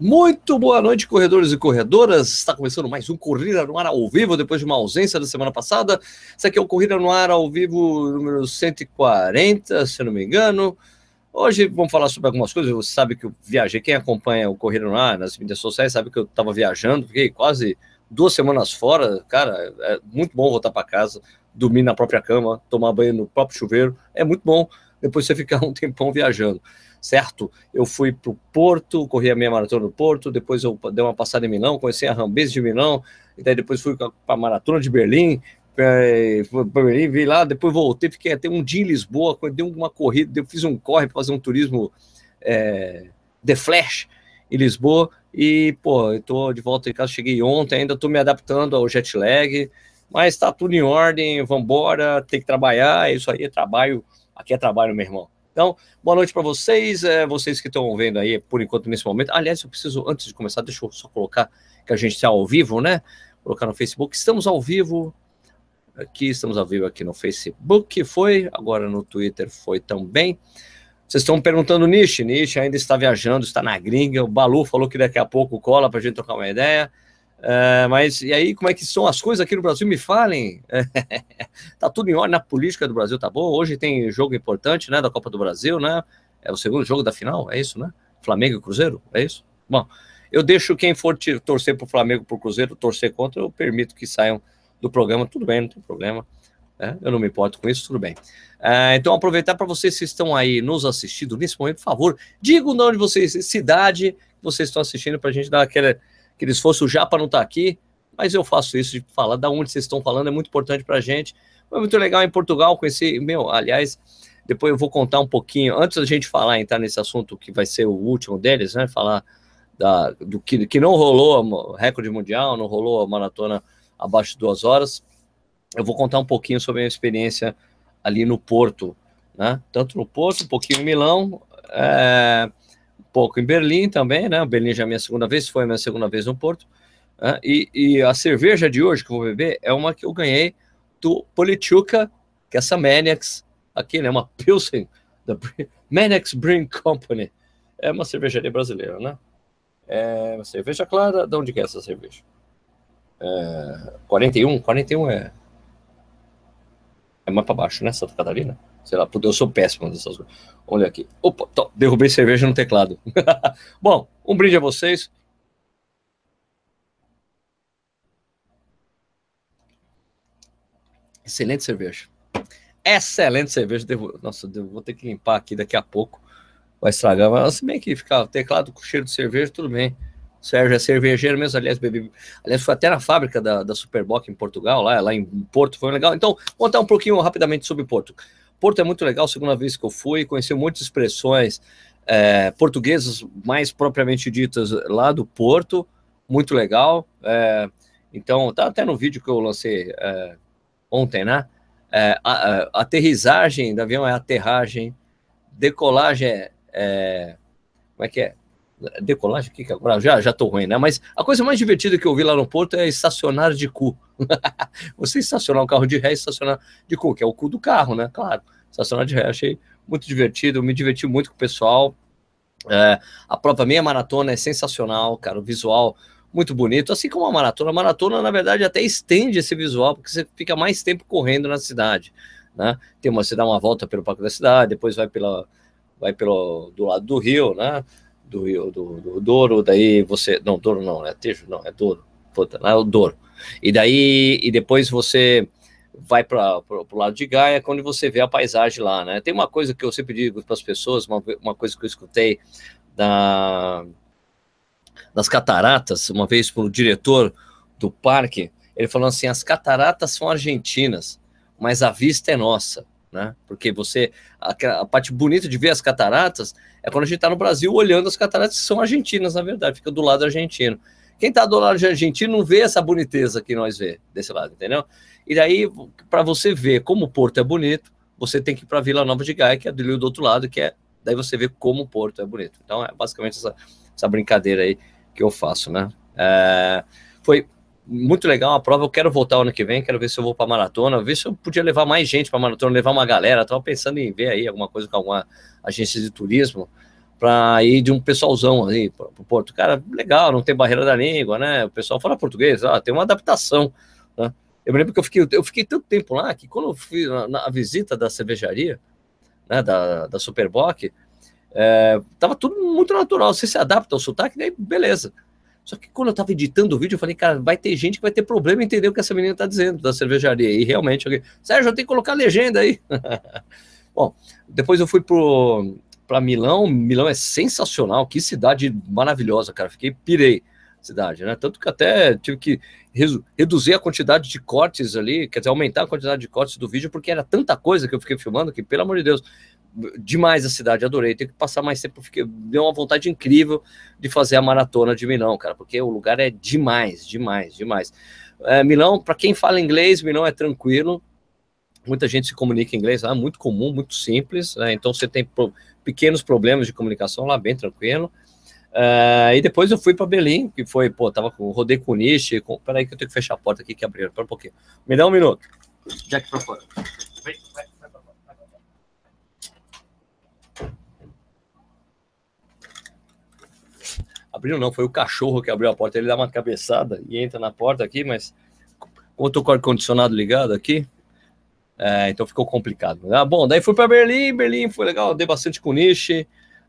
Muito boa noite, corredores e corredoras. Está começando mais um Corrida no Ar ao vivo, depois de uma ausência da semana passada. Esse aqui é o Corrida no Ar ao vivo número 140, se não me engano. Hoje vamos falar sobre algumas coisas. Você sabe que eu viajei, quem acompanha o Corrida no Ar nas mídias sociais sabe que eu estava viajando, fiquei quase 2 semanas fora. Cara, é muito bom voltar para casa, dormir na própria cama, tomar banho no próprio chuveiro. É muito bom depois você ficar um tempão viajando. Certo? Eu fui para o Porto, corri a minha maratona no Porto, depois eu dei uma passada em Milão, conheci a Rambês de Milão, e daí depois fui para a Maratona de Berlim, vi lá, depois voltei, fiquei até um dia em Lisboa, dei uma corrida, eu fiz um corre para fazer um turismo de flash em Lisboa, e pô, eu tô de volta em casa, cheguei ontem, ainda estou me adaptando ao jet lag, mas está tudo em ordem, vamos embora, tem que trabalhar, isso aí é trabalho, aqui é trabalho, meu irmão. Então, boa noite para vocês, vocês que estão vendo aí, por enquanto, nesse momento. Aliás, eu preciso, antes de começar, deixa eu só colocar que a gente está ao vivo, né? Colocar no Facebook, estamos ao vivo aqui no Facebook, foi, agora no Twitter foi também. Vocês estão perguntando, Nish ainda está viajando, está na gringa, o Balu falou que daqui a pouco cola para a gente trocar uma ideia. Mas e aí, como é que são as coisas aqui no Brasil? Me falem. Tá tudo em ordem, na política do Brasil tá bom. Hoje tem jogo importante, né, da Copa do Brasil, né? É o segundo jogo da final, é isso, né? Flamengo e Cruzeiro, é isso? Bom, eu deixo quem for torcer pro Flamengo, pro Cruzeiro, torcer contra, eu permito que saiam do programa, tudo bem, não tem problema. Eu não me importo com isso, tudo bem. Então, aproveitar para vocês que estão aí nos assistindo nesse momento, por favor, digam o nome de vocês, cidade que vocês estão assistindo pra gente dar aquela... que eles fossem o Japa não está aqui, mas eu faço isso de falar da onde vocês estão falando, é muito importante para a gente. Foi muito legal em Portugal conhecer, aliás, depois eu vou contar um pouquinho, antes da gente falar, entrar nesse assunto que vai ser o último deles, né, falar do que não rolou recorde mundial, não rolou a maratona abaixo de 2 horas, eu vou contar um pouquinho sobre a minha experiência ali no Porto, né, tanto no Porto, um pouquinho em Milão, pouco em Berlim também, né? Berlim já é minha segunda vez, foi a minha segunda vez no Porto. Né? E a cerveja de hoje que eu vou beber é uma que eu ganhei do Polichuca, que é essa Maniacs, aqui, né? Uma Pilsen, da Maniacs Brewing Company. É uma cervejaria brasileira, né? É uma cerveja clara. De onde que é essa cerveja? 41 é mais para baixo, né? Santa Catarina. Sei lá, porque eu sou péssimo dessas coisas. Olha aqui. Opa, tô, derrubei cerveja no teclado. Bom, um brinde a vocês. Excelente cerveja. Excelente cerveja. Nossa, vou ter que limpar aqui daqui a pouco. Vai estragar. Mas se bem que ficar o teclado com cheiro de cerveja, tudo bem. O Sérgio é cervejeiro mesmo, aliás, bebi. Aliás, foi até na fábrica da Super Bock em Portugal, lá em Porto, foi legal. Então, contar um pouquinho rapidamente sobre Porto. Porto é muito legal, segunda vez que eu fui, conheci muitas expressões portuguesas, mais propriamente ditas lá do Porto, muito legal. Então, tá até no vídeo que eu lancei ontem, né? Aterrissagem do avião é aterragem, decolagem como é que é? Decolagem aqui, que agora já tô ruim, né? Mas a coisa mais divertida que eu vi lá no Porto é estacionar de cu. Você estacionar um carro de ré e estacionar de cu, que é o cu do carro, né? Claro, estacionar de ré. Achei muito divertido, me diverti muito com o pessoal. A própria meia maratona é sensacional, cara. O visual muito bonito, assim como a maratona. A maratona, na verdade, até estende esse visual, porque você fica mais tempo correndo na cidade, né? Você dá uma volta pelo parque da cidade, depois vai pelo do lado do rio, né? Do Rio, do Douro, daí você... Não, Douro não, é Tejo, não, é Douro. Puta, lá é o Douro. E daí, depois você vai para o lado de Gaia, quando você vê a paisagem lá, né? Tem uma coisa que eu sempre digo para as pessoas, uma coisa que eu escutei das cataratas, uma vez pelo diretor do parque, ele falou assim, as cataratas são argentinas, mas a vista é nossa. Né? Porque a parte bonita de ver as cataratas é quando a gente está no Brasil olhando as cataratas, que são argentinas, na verdade, fica do lado argentino. Quem está do lado argentino não vê essa boniteza que nós vê desse lado, entendeu? E daí, para você ver como o Porto é bonito, você tem que ir para Vila Nova de Gaia, que é do outro lado, daí você vê como o Porto é bonito. Então, é basicamente essa brincadeira aí que eu faço, né? Foi muito legal a prova, eu quero voltar ano que vem, quero ver se eu vou para maratona, ver se eu podia levar mais gente para maratona, levar uma galera, estava pensando em ver aí alguma coisa com alguma agência de turismo para ir de um pessoalzão ali para o Porto. Cara, legal, não tem barreira da língua, né? O pessoal fala português, ó, tem uma adaptação, né? Eu me lembro que eu fiquei tanto tempo lá que quando eu fui na visita da cervejaria, né, da Super Bock, tava tudo muito natural. Você se adapta ao sotaque, daí beleza. Só que quando eu tava editando o vídeo, eu falei, cara, vai ter gente que vai ter problema em entender o que essa menina tá dizendo da cervejaria. E realmente, eu falei, Sérgio, eu tenho que colocar a legenda aí. Bom, depois eu fui para Milão. Milão é sensacional, que cidade maravilhosa, cara. Pirei cidade, né? Tanto que até tive que reduzir a quantidade de cortes ali, quer dizer, aumentar a quantidade de cortes do vídeo, porque era tanta coisa que eu fiquei filmando que, pelo amor de Deus, demais a cidade, adorei. Tem que passar mais tempo, deu uma vontade incrível de fazer a maratona de Milão, cara, porque o lugar é demais, demais, demais. Milão, para quem fala inglês, Milão é tranquilo. Muita gente se comunica em inglês, é muito comum, muito simples, né? Então você tem pequenos problemas de comunicação lá, bem tranquilo. E depois eu fui para Berlim, que foi, rodei com o Nish. Peraí, que eu tenho que fechar a porta aqui que abriram, pera um pouquinho. Me dá um minuto. Já que pra fora. Vai pra fora. Abriu não, foi o cachorro que abriu a porta, ele dá uma cabeçada e entra na porta aqui, mas como eu tô com o ar-condicionado ligado aqui, então ficou complicado. Ah, bom, daí fui para Berlim foi legal, dei bastante com o Nish,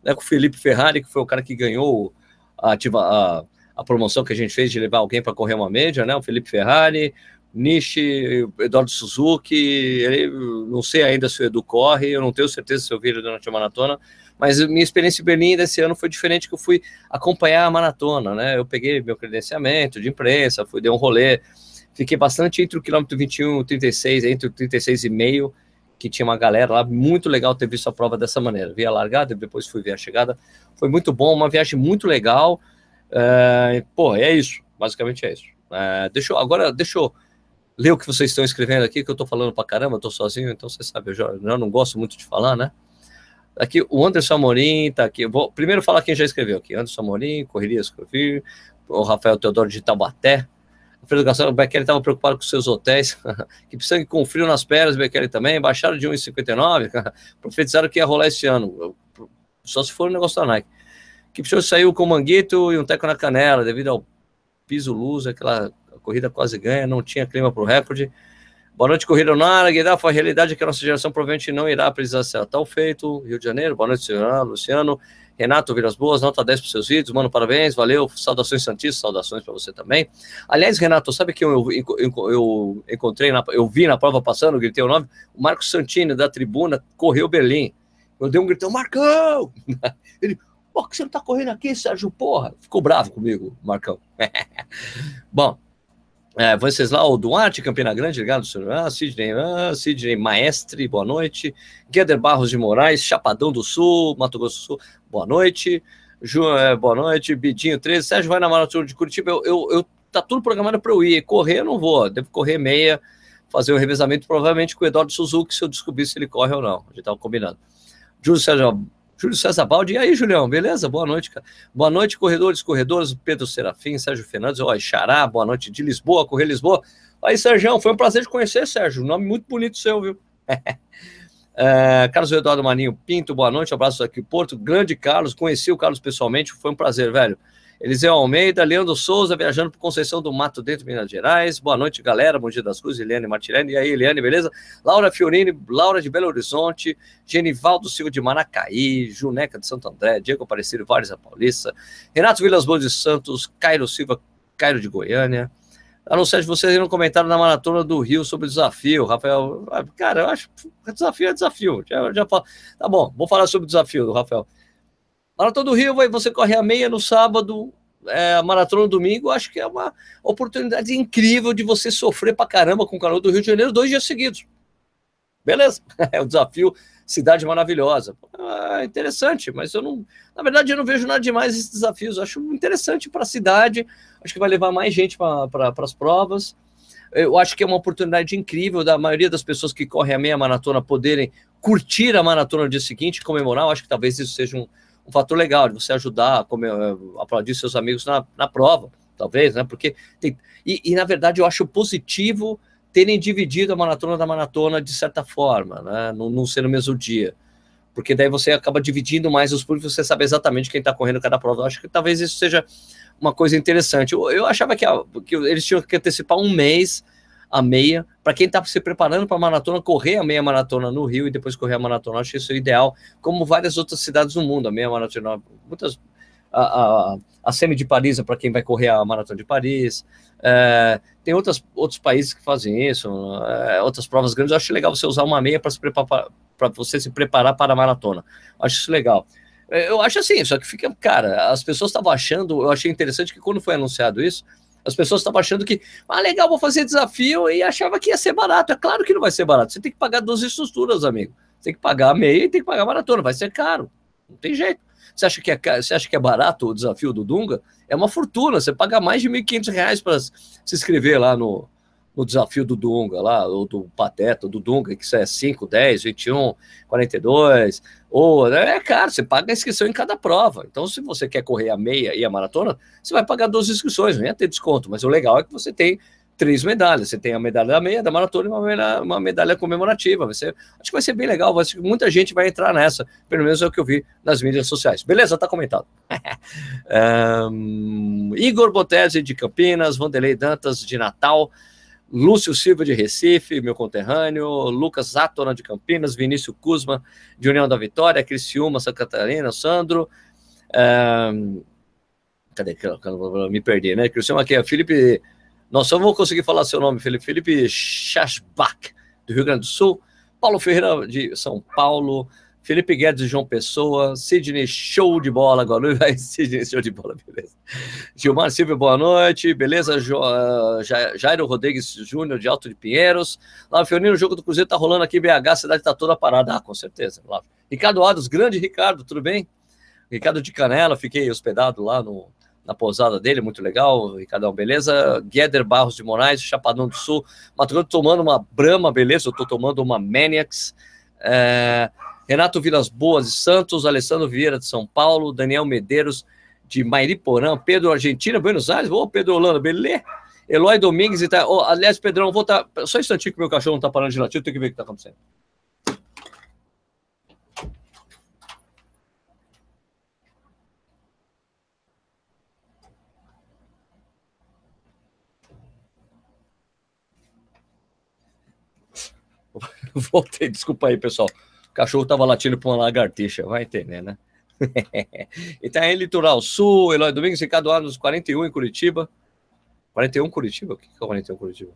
né, com o Felipe Ferrari, que foi o cara que ganhou a promoção que a gente fez de levar alguém para correr uma média, né, o Felipe Ferrari, Nish, Eduardo Suzuki, não sei ainda se o Edu corre, eu não tenho certeza se eu vi ele durante a maratona, mas minha experiência em Berlim desse ano foi diferente, que eu fui acompanhar a maratona, né, eu peguei meu credenciamento de imprensa, dei um rolê, fiquei bastante entre o quilômetro 21 e o 36, entre o 36 e meio, que tinha uma galera lá, muito legal ter visto a prova dessa maneira. Vi a largada, depois fui ver a chegada, foi muito bom, uma viagem muito legal. É isso, basicamente é isso. Deixa eu ler o que vocês estão escrevendo aqui, que eu tô falando pra caramba, eu tô sozinho, então você sabe, eu não gosto muito de falar, né? Aqui, o Anderson Amorim tá aqui, eu vou primeiro falar quem já escreveu aqui, Anderson Amorim, Correrias que eu vi, o Rafael Teodoro de Taubaté, o Bekele estava preocupado com seus hotéis, Kipsang com frio nas pernas, Bekele também, baixaram de 1,59, profetizaram que ia rolar esse ano, só se for um negócio da Nike. Kipchoge saiu com manguito e um teco na canela, devido ao piso luz, aquela corrida quase ganha, não tinha clima para o recorde. Boa noite, Corrida no Ar, a realidade é que a nossa geração provavelmente não irá precisar ser tal feito, Rio de Janeiro, boa noite, senhor Luciano. Renato Vilas Boas, nota 10 para os seus vídeos, mano, parabéns, valeu, saudações santistas, saudações para você também. Aliás, Renato, sabe que eu encontrei, eu vi na prova passando, gritei o nome, o Marcos Santini da tribuna correu Berlim. Eu dei um gritão, Marcão! Ele, por que você não tá correndo aqui, Sérgio, porra? Ficou bravo comigo, Marcão. Bom, Venceslau Duarte, Campina Grande, ligado, senhor. Sidney Maestre, boa noite. Gueder Barros de Moraes, Chapadão do Sul, Mato Grosso do Sul, boa noite. João, boa noite. Bidinho 13, Sérgio vai na Maratona de Curitiba. Tá tudo programado para eu ir. Correr eu não vou, devo correr meia, fazer um revezamento, provavelmente com o Eduardo Suzuki, se eu descobrir se ele corre ou não. A gente estava combinando. Júlio César Baldi, e aí, Julião, beleza? Boa noite, cara. Boa noite, corredores, Pedro Serafim, Sérgio Fernandes, ó, Xará, boa noite de Lisboa, Correr Lisboa. Aí, Sérgio, foi um prazer te conhecer, Sérgio, nome muito bonito seu, viu? Carlos Eduardo Marinho Pinto, boa noite, abraço aqui, Porto, grande Carlos, conheci o Carlos pessoalmente, foi um prazer, velho. Eliseu Almeida, Leandro Souza, viajando para Conceição do Mato Dentro, Minas Gerais. Boa noite, galera. Bom dia das Cruzes, Eliane Martirene. E aí, Eliane, beleza? Laura Fiorini, Laura de Belo Horizonte, Genivaldo Silva de Maracaí, Juneca de Santo André, Diego Aparecido, Vargas da Paulista, Renato Vilas Boas de Santos, Cairo Silva, Cairo de Goiânia. Sérgio, vocês não comentaram na Maratona do Rio sobre o desafio, Rafael. Cara, eu acho que desafio é desafio. Já falo. Tá bom, vou falar sobre o desafio do Rafael. Maratona do Rio, você corre a meia no sábado, maratona no domingo, acho que é uma oportunidade incrível de você sofrer pra caramba com o calor do Rio de Janeiro 2 dias seguidos. Beleza, é o desafio, cidade maravilhosa. Interessante, mas na verdade eu não vejo nada demais esses desafios, eu acho interessante para a cidade, acho que vai levar mais gente para as provas. Eu acho que é uma oportunidade incrível da maioria das pessoas que correm a meia maratona poderem curtir a maratona no dia seguinte, comemorar. Eu acho que talvez isso seja um fator legal de você ajudar a aplaudir seus amigos na prova, talvez, né? Porque na verdade, eu acho positivo terem dividido a maratona da maratona de certa forma, né? Não ser no mesmo dia. porque daí você acaba dividindo mais os públicos, você sabe exatamente quem está correndo cada prova. Eu acho que talvez isso seja uma coisa interessante. Eu achava que eles tinham que antecipar um mês a meia, para quem está se preparando para a maratona, correr a meia maratona no Rio e depois correr a maratona. Acho isso ideal, como várias outras cidades do mundo, a meia maratona, muitas... A semi de Paris é para quem vai correr a Maratona de Paris, tem outros países que fazem isso, outras provas grandes. Eu acho legal você usar uma meia para você se preparar para a maratona. Acho isso legal. Eu acho assim, só que fica, cara, as pessoas estavam achando, eu achei interessante que quando foi anunciado isso, as pessoas estavam achando que, ah, legal, vou fazer desafio, e achava que ia ser barato. É claro que não vai ser barato, você tem que pagar 12 estruturas, amigo. Você tem que pagar a meia e tem que pagar a maratona, vai ser caro, não tem jeito. Você acha que é barato o desafio do Dunga? É uma fortuna, você paga mais de R$1.500 para se inscrever lá no desafio do Dunga, lá, ou do Pateta, do Dunga, que é 5, 10, 21, 42, ou... É caro, você paga a inscrição em cada prova. Então, se você quer correr a meia e a maratona, você vai pagar 12 inscrições, não ia ter desconto, mas o legal é que você tem 3 medalhas. Você tem a medalha da meia, da maratona e uma medalha comemorativa. Acho que vai ser bem legal. Muita gente vai entrar nessa. Pelo menos é o que eu vi nas mídias sociais. Beleza? Tá comentado. Igor Botesi de Campinas, Vanderlei Dantas de Natal, Lúcio Silva de Recife, meu conterrâneo, Lucas Zatona de Campinas, Vinícius Kuzma de União da Vitória, Criciúma, Santa Catarina, Sandro... cadê? Me perdi, né? Criciúma aqui, Felipe... Nós só vamos conseguir falar seu nome, Felipe Schachbach, do Rio Grande do Sul, Paulo Ferreira, de São Paulo, Felipe Guedes, de João Pessoa, Sidney, show de bola, agora vai, Sidney, show de bola, beleza. Gilmar Silva, boa noite, beleza, Jairo Rodrigues Júnior, de Alto de Pinheiros, Lá Fionino, o jogo do Cruzeiro tá rolando aqui em BH, a cidade tá toda parada, ah, com certeza, Lá. Ricardo Alves, grande Ricardo, tudo bem? Ricardo de Canela, fiquei hospedado lá na pousada dele, muito legal, Ricardão, beleza? Guéder Barros de Moraes, Chapadão do Sul, Mato Grosso, tomando uma Brahma, beleza? Eu tô tomando uma Maniacs. Renato Vilas Boas de Santos, Alessandro Vieira de São Paulo, Daniel Medeiros de Mairiporã, Pedro Argentina, Buenos Aires, ô, Pedro Holanda, beleza? Eloy Domingues, aliás, Pedrão, vou estar... Só um instantinho que meu cachorro não tá parando de latir, eu tenho que ver o que tá acontecendo. Voltei, desculpa aí, pessoal. O cachorro tava latindo para uma lagartixa, vai entender, né? Então é Litoral Sul, Eloy Domingos, Ricardo Alves, 41 em Curitiba. 41 Curitiba? O que é o 41 Curitiba?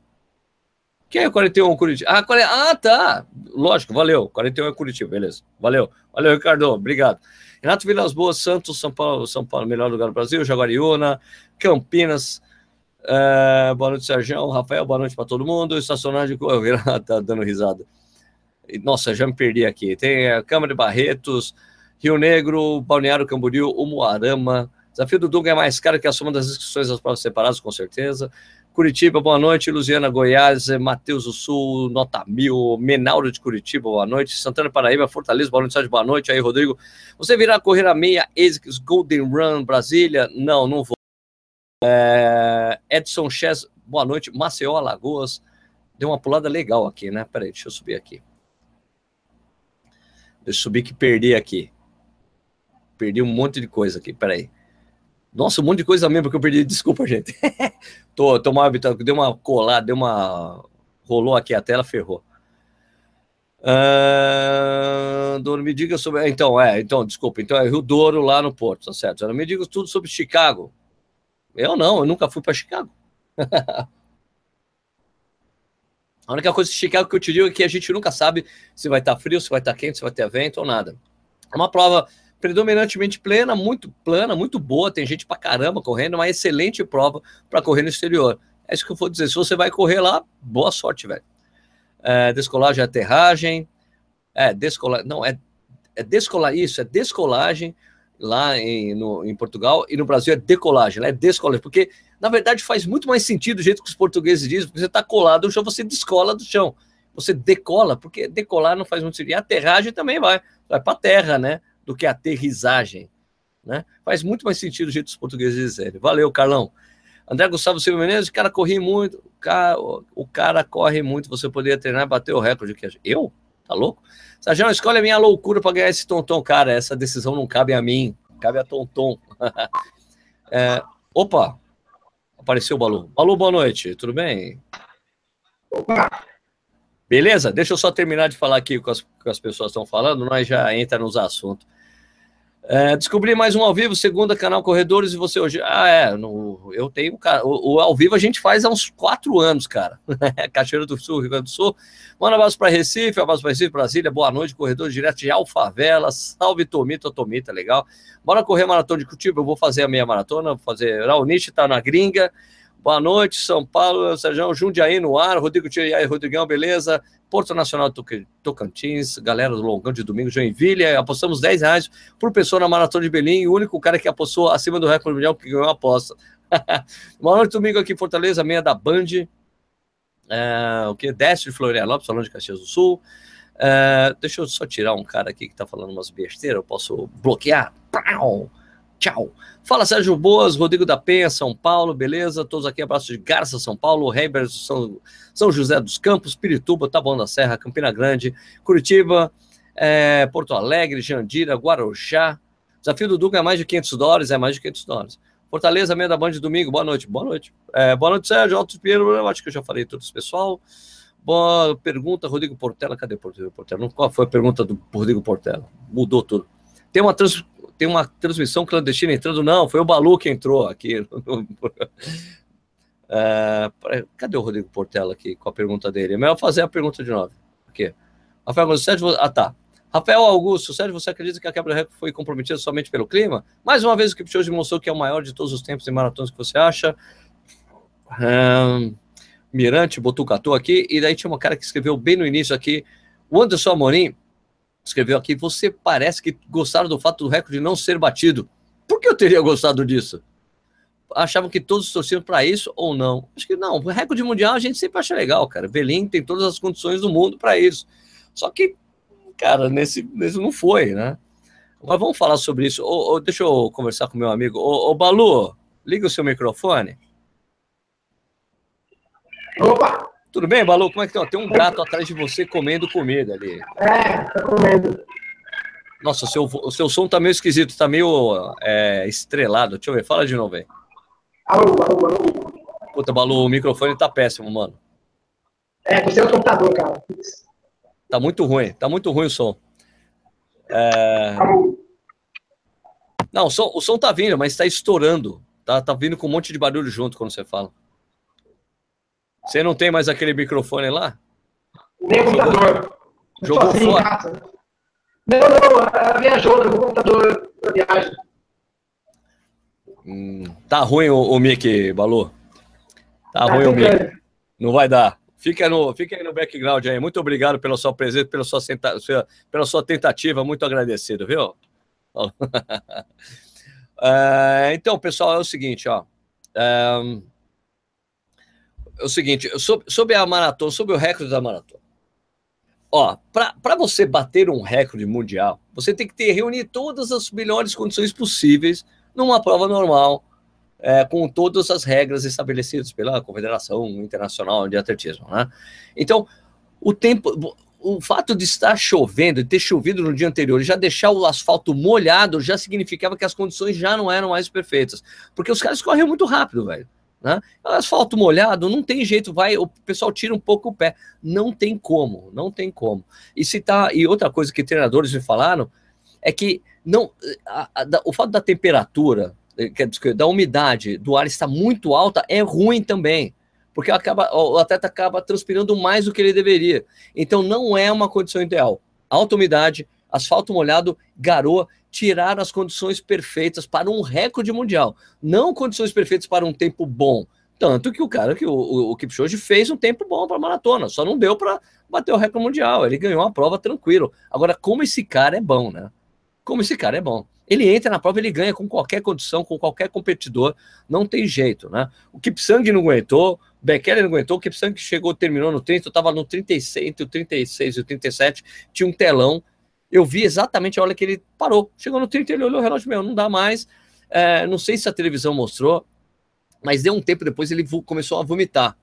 Quem é 41 Curitiba? Ah, 40... ah, tá. Lógico, valeu. 41 é Curitiba, beleza. Valeu. Valeu, Ricardo. Obrigado. Renato Vilas Boas, Santos, São Paulo, melhor lugar do Brasil, Jaguariúna, Campinas. Boa noite, Sérgio. Rafael, boa noite para todo mundo. Estacionário de tá dando risada. Nossa, já me perdi aqui. Tem a Câmara de Barretos, Rio Negro, Balneário Camboriú, Umuarama. Desafio do Dunga é mais caro que a soma das inscrições das provas separadas, com certeza. Curitiba, boa noite. Luziana, Goiás, Matheus do Sul, Nota Mil, Menauro de Curitiba, boa noite. Santana Paraíba, Fortaleza, boa noite, Sérgio, boa noite. Aí, Rodrigo, você virá correr a meia Asics Golden Run Brasília? Não, não vou. Edson Chess, boa noite. Maceió, Alagoas. Deu uma pulada legal aqui, né? Peraí, deixa eu subir aqui. Deixa eu subir que perdi aqui. Perdi um monte de coisa aqui, peraí. Nossa, um monte de coisa mesmo que eu perdi. Desculpa, gente. Tô mal habitado. Deu uma colada, deu uma... Rolou aqui a tela, ferrou. Douro, me diga sobre... Então, desculpa. Então, é Rio Douro lá no Porto, tá certo? Me diga tudo sobre Chicago. Eu nunca fui para Chicago. A única coisa de Chicago que eu te digo é que a gente nunca sabe se vai estar frio, se vai estar quente, se vai ter vento ou nada. É uma prova predominantemente plana, muito boa, tem gente pra caramba correndo, uma excelente prova para correr no exterior. É isso que eu vou dizer, se você vai correr lá, boa sorte, velho. Descolagem e aterragem, descolagem lá em Portugal, e no Brasil é decolagem, lá é descolagem, porque na verdade faz muito mais sentido o jeito que os portugueses dizem, porque você está colado no chão, você descola do chão, você decola, porque decolar não faz muito sentido, e a aterragem também vai para a terra, né, do que a aterrissagem, né, faz muito mais sentido o jeito que os portugueses dizem. Valeu, Carlão. André Gustavo Silva Menezes, o cara corre muito, o cara corre muito, você poderia treinar e bater o recorde. Eu? Tá louco? Sajão, escolhe a minha loucura para ganhar esse TomTom. Cara, essa decisão não cabe a mim. Cabe a TomTom. Opa! Apareceu o Balu. Balu, boa noite. Tudo bem? Opa! Beleza? Deixa eu só terminar de falar aqui o que as pessoas estão falando. Nós já entramos nos assuntos. Descobri mais um ao vivo, segunda, canal Corredores, e você hoje... eu tenho... O ao vivo a gente faz há uns 4 anos, cara. Cachoeira do Sul, Rio Grande do Sul. Manda abraço pra Recife, Brasília. Boa noite, Corredores, direto de Alfavela. Salve, Tomita, legal. Bora correr a Maratona de Curitiba, eu vou fazer a meia maratona, vou fazer... O Nish tá na gringa. Boa noite, São Paulo, Sérgio, Jundiaí no ar, Rodrigo Tiriai, Rodrigão, beleza? Porto Nacional Tocantins, galera do Longão de domingo, Joinville, apostamos R$10 por pessoa na Maratona de Berlim, o único cara que apostou acima do recorde mundial que ganhou a aposta. Boa noite, domingo aqui em Fortaleza, meia da Band, Desce de Florianópolis, Salão de Caxias do Sul. Deixa eu só tirar um cara aqui que tá falando umas besteiras, eu posso bloquear? Pau! Tchau. Fala, Sérgio Boas, Rodrigo da Penha, São Paulo, beleza? Todos aqui, abraço de Garça, São Paulo, Heber, São José dos Campos, Pirituba, Taboão da Serra, Campina Grande, Curitiba, Porto Alegre, Jandira, Guarujá. Desafio do Duca é mais de $500, Fortaleza, meia da Band, domingo, boa noite. Boa noite. Boa noite, Sérgio, Alto Pinheiro, eu acho que eu já falei todos esse pessoal. Boa pergunta, Rodrigo Portela, cadê Rodrigo Portela? Qual foi a pergunta do Rodrigo Portela? Mudou tudo. Tem uma transmissão clandestina entrando? Não, foi o Balu que entrou aqui. Cadê o Rodrigo Portela aqui com a pergunta dele? É melhor fazer a pergunta de novo. Aqui. Rafael Augusto, Sérgio... Rafael Augusto, Sérgio, você acredita que a quebra do recorde foi comprometida somente pelo clima? Mais uma vez o Kipchoge mostrou que é o maior de todos os tempos em maratonas, que você acha? Mirante, Botucatu aqui. E daí tinha uma cara que escreveu bem no início aqui. O Anderson Amorim escreveu aqui, você parece que gostaram do fato do recorde não ser batido. Por que eu teria gostado disso? Achavam que todos torciam para isso ou não? Acho que não. O recorde mundial a gente sempre acha legal, cara. Berlim tem todas as condições do mundo para isso. Só que, cara, nesse não foi, né? Mas vamos falar sobre isso. Deixa eu conversar com meu amigo. Balu, liga o seu microfone. Opa! Tudo bem, Balu? Como é que tá? Tem um gato atrás de você comendo comida ali. Tá comendo. Nossa, o seu som tá meio esquisito, tá meio estrelado. Deixa eu ver, fala de novo aí. Alô. Puta, Balu, o microfone tá péssimo, mano. Com o seu computador, cara. Tá muito ruim o som. Não, o som tá vindo, mas tá estourando. Tá vindo com um monte de barulho junto quando você fala. Você não tem mais aquele microfone lá? Nem o computador. Jogou fora? Não, ela viajou no computador da viagem. Tá ruim o mic, Balu. Tá ruim o mic. Não vai dar. Fica aí no background aí. Muito obrigado pela sua presença, pela sua tentativa. Muito agradecido, viu? Então, pessoal, é o seguinte, ó. É o seguinte, sobre a maratona, sobre o recorde da maratona. Ó, para você bater um recorde mundial, você tem que reunir todas as melhores condições possíveis numa prova normal, com todas as regras estabelecidas pela Confederação Internacional de Atletismo, né? Então, o fato de estar chovendo, de ter chovido no dia anterior e já deixar o asfalto molhado, já significava que as condições já não eram mais perfeitas. Porque os caras correm muito rápido, velho. Né? Asfalto molhado, não tem jeito, o pessoal tira um pouco o pé, não tem como. E outra coisa que treinadores me falaram é que o fato da temperatura, da umidade do ar estar muito alta é ruim também, porque o atleta acaba transpirando mais do que ele deveria, então não é uma condição ideal. Alta umidade, asfalto molhado, garoa, tirar as condições perfeitas para um recorde mundial, não condições perfeitas para um tempo bom. Tanto que o Kipchoge fez um tempo bom para a maratona, só não deu para bater o recorde mundial, ele ganhou a prova tranquilo. Agora, como esse cara é bom, né? Como esse cara é bom. Ele entra na prova, ele ganha com qualquer condição, com qualquer competidor, não tem jeito, né? O Kipsang não aguentou, o Bekele não aguentou, o Kipsang chegou, terminou no 30, eu estava no 36, o 36 e o 37, tinha um telão. Eu vi exatamente a hora que ele parou. Chegou no 30, ele olhou o relógio, não dá mais. Não sei se a televisão mostrou, mas deu um tempo depois ele começou a vomitar,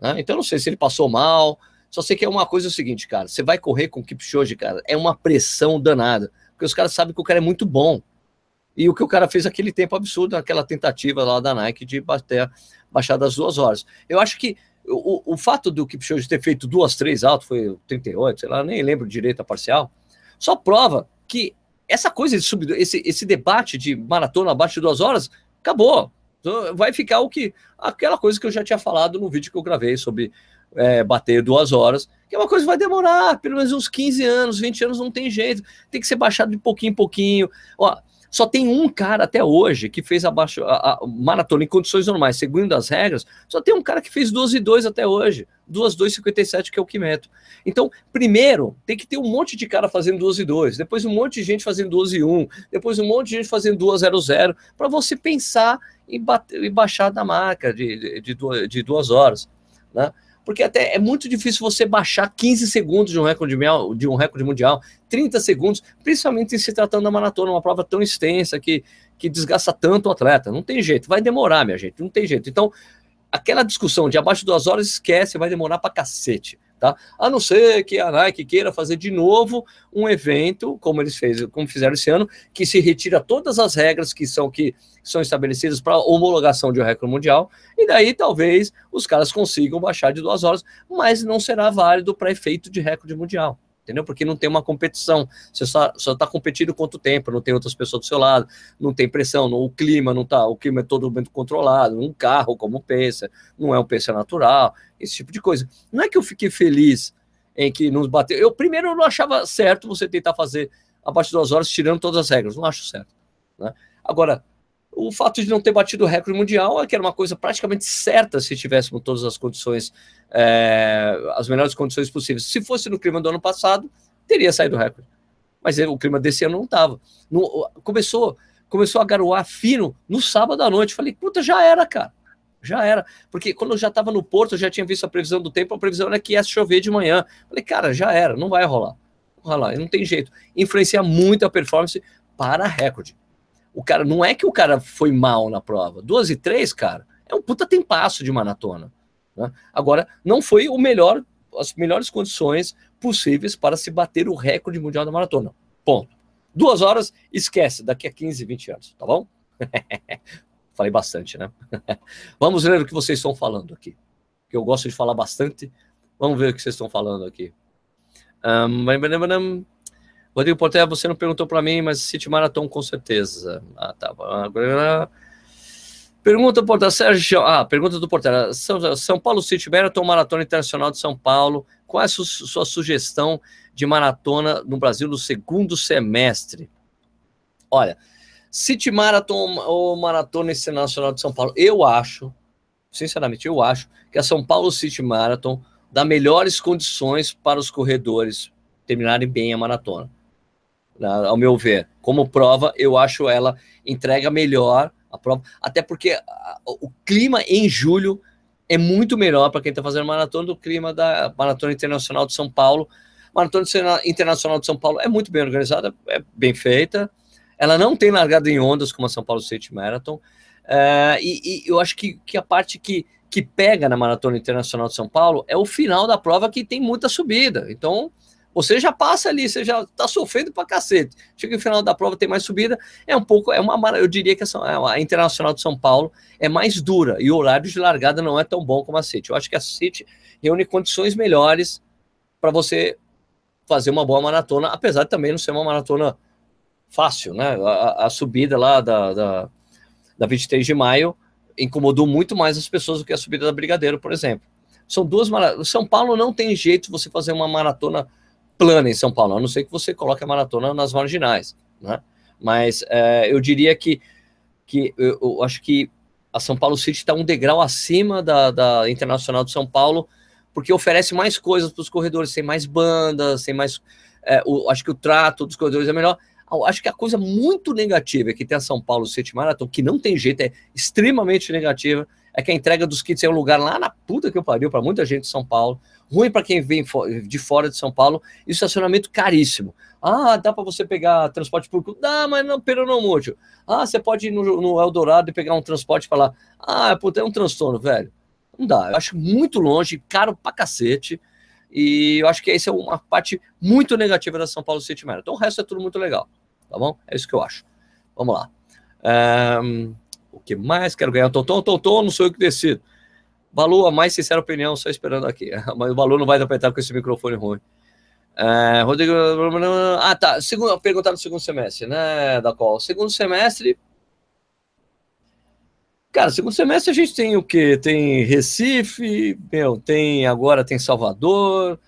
né? Então, não sei se ele passou mal, Só sei que é uma coisa, é o seguinte, cara, você vai correr com o Kipchoge, cara, é uma pressão danada, porque os caras sabem que o cara é muito bom. E o que o cara fez aquele tempo absurdo, aquela tentativa lá da Nike de baixar das 2 horas. Eu acho que o fato do Kipchoge ter feito 2:03 alto, foi 38, sei lá, nem lembro direito a parcial, só prova que essa coisa de subir, esse debate de maratona abaixo de 2 horas, acabou. Vai ficar aquela coisa que eu já tinha falado no vídeo que eu gravei sobre bater 2 horas, que é uma coisa que vai demorar, pelo menos uns 15 anos, 20 anos, não tem jeito, tem que ser baixado de pouquinho em pouquinho. Ó, só tem um cara até hoje que fez a maratona em condições normais, seguindo as regras, só tem um cara que fez 2:02 até hoje, 2:02:57, que é o Quimeto. Então, primeiro, tem que ter um monte de cara fazendo 2:02, depois um monte de gente fazendo 2:01, depois um monte de gente fazendo 2:00, para você pensar em baixar da marca de 2 horas, né? Porque até é muito difícil você baixar 15 segundos de um recorde mundial, 30 segundos, principalmente em se tratando da maratona, uma prova tão extensa que desgasta tanto o atleta. Não tem jeito, vai demorar, minha gente, não tem jeito. Então, aquela discussão de abaixo de 2 horas, esquece, vai demorar pra cacete, tá? A não ser que a Nike queira fazer de novo um evento, como fizeram esse ano, que se retira todas as regras que são estabelecidas para homologação de um recorde mundial, e daí talvez os caras consigam baixar de 2 horas, mas não será válido para efeito de recorde mundial, entendeu? Porque não tem uma competição, você só está competindo quanto tempo, não tem outras pessoas do seu lado, não tem pressão, o clima não tá, o clima é todo muito controlado, um carro como pensa, não é um pensa natural, esse tipo de coisa. Não é que eu fiquei feliz em que nos bateu, eu não achava certo você tentar fazer abaixo de 2 horas tirando todas as regras, não acho certo, né? Agora, o fato de não ter batido o recorde mundial é que era uma coisa praticamente certa se tivéssemos todas as condições, as melhores condições possíveis. Se fosse no clima do ano passado, teria saído o recorde. Mas o clima desse ano não estava. Começou a garoar fino no sábado à noite. Falei, puta, já era, cara. Já era. Porque quando eu já estava no Porto, eu já tinha visto a previsão do tempo, a previsão era que ia chover de manhã. Falei, cara, já era, não vai rolar. Não tem jeito. Influencia muito a performance para recorde. O cara, não é que o cara foi mal na prova. 2:03, cara, é um puta tempasso de maratona, né? Agora, não foi as melhores condições possíveis para se bater o recorde mundial da maratona. Ponto. 2 horas, esquece, daqui a 15, 20 anos, tá bom? Falei bastante, né? Vamos ler o que vocês estão falando aqui, que eu gosto de falar bastante. Vamos ver o que vocês estão falando aqui. Rodrigo Porté, você não perguntou para mim, mas City Marathon, com certeza. Ah, tá. Pergunta, Porté, Sérgio. Ah, pergunta do Porté. São Paulo City Marathon, Maratona Internacional de São Paulo. Qual é a sua sugestão de maratona no Brasil no segundo semestre? Olha, City Marathon ou Maratona Internacional de São Paulo? Eu acho, sinceramente, eu acho que a São Paulo City Marathon dá melhores condições para os corredores terminarem bem a maratona. Ao meu ver, como prova, eu acho ela entrega melhor a prova, até porque o clima em julho é muito melhor para quem está fazendo maratona do clima da Maratona Internacional de São Paulo. Maratona Internacional de São Paulo é muito bem organizada, é bem feita, ela não tem largada em ondas como a São Paulo City Marathon, e eu acho que a parte que pega na Maratona Internacional de São Paulo é o final da prova, que tem muita subida, então você já passa ali, você já tá sofrendo pra cacete. Chega no final da prova, tem mais subida. Eu diria que a Internacional de São Paulo é mais dura e o horário de largada não é tão bom como a City. Eu acho que a City reúne condições melhores para você fazer uma boa maratona, apesar de também não ser uma maratona fácil, né? A subida lá da 23 de maio incomodou muito mais as pessoas do que a subida da Brigadeiro, por exemplo. São duas maratonas. São Paulo não tem jeito de você fazer uma maratona plana em São Paulo, a não ser que você coloque a maratona nas marginais, né? Mas eu diria que eu acho que a São Paulo City está um degrau acima da Internacional de São Paulo, porque oferece mais coisas para os corredores, tem mais bandas, tem mais... acho que o trato dos corredores é melhor. Acho que a coisa muito negativa que tem a São Paulo City Marathon, que não tem jeito, é extremamente negativa, é que a entrega dos kits é um lugar lá na puta que eu pariu para muita gente de São Paulo, ruim para quem vem de fora de São Paulo, e estacionamento caríssimo. Ah, dá para você pegar transporte público? Dá, mas não, pelo não muito. Ah, você pode ir no Eldorado e pegar um transporte para lá. Ah, puta, é um transtorno, velho. Não dá, eu acho muito longe, caro pra cacete. E eu acho que essa é uma parte muito negativa da São Paulo City Marathon. O resto é tudo muito legal, tá bom? É isso que eu acho. Vamos lá. O que mais? Quero ganhar o TomTom. TomTom, não sou eu que decido. Balu, a mais sincera opinião, só esperando aqui. Mas o Balu não vai interpretar com esse microfone ruim. Rodrigo... Ah, tá. Perguntar do segundo semestre, né, da qual? Segundo semestre... Cara, segundo semestre a gente tem o quê? Tem Recife, meu, tem agora tem Salvador,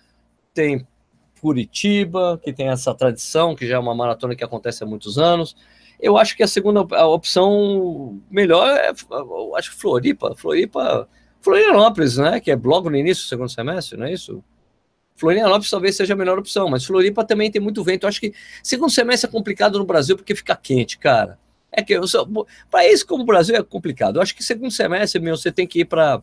tem Curitiba, que tem essa tradição, que já é uma maratona que acontece há muitos anos. Eu acho que a segunda opção melhor é, eu acho, Floripa, Florianópolis, né? Que é logo no início do segundo semestre, não é isso? Florianópolis talvez seja a melhor opção, mas Floripa também tem muito vento. Eu acho que segundo semestre é complicado no Brasil porque fica quente, cara. É que para isso, como o Brasil, é complicado. Eu acho que segundo semestre, meu, você tem que ir para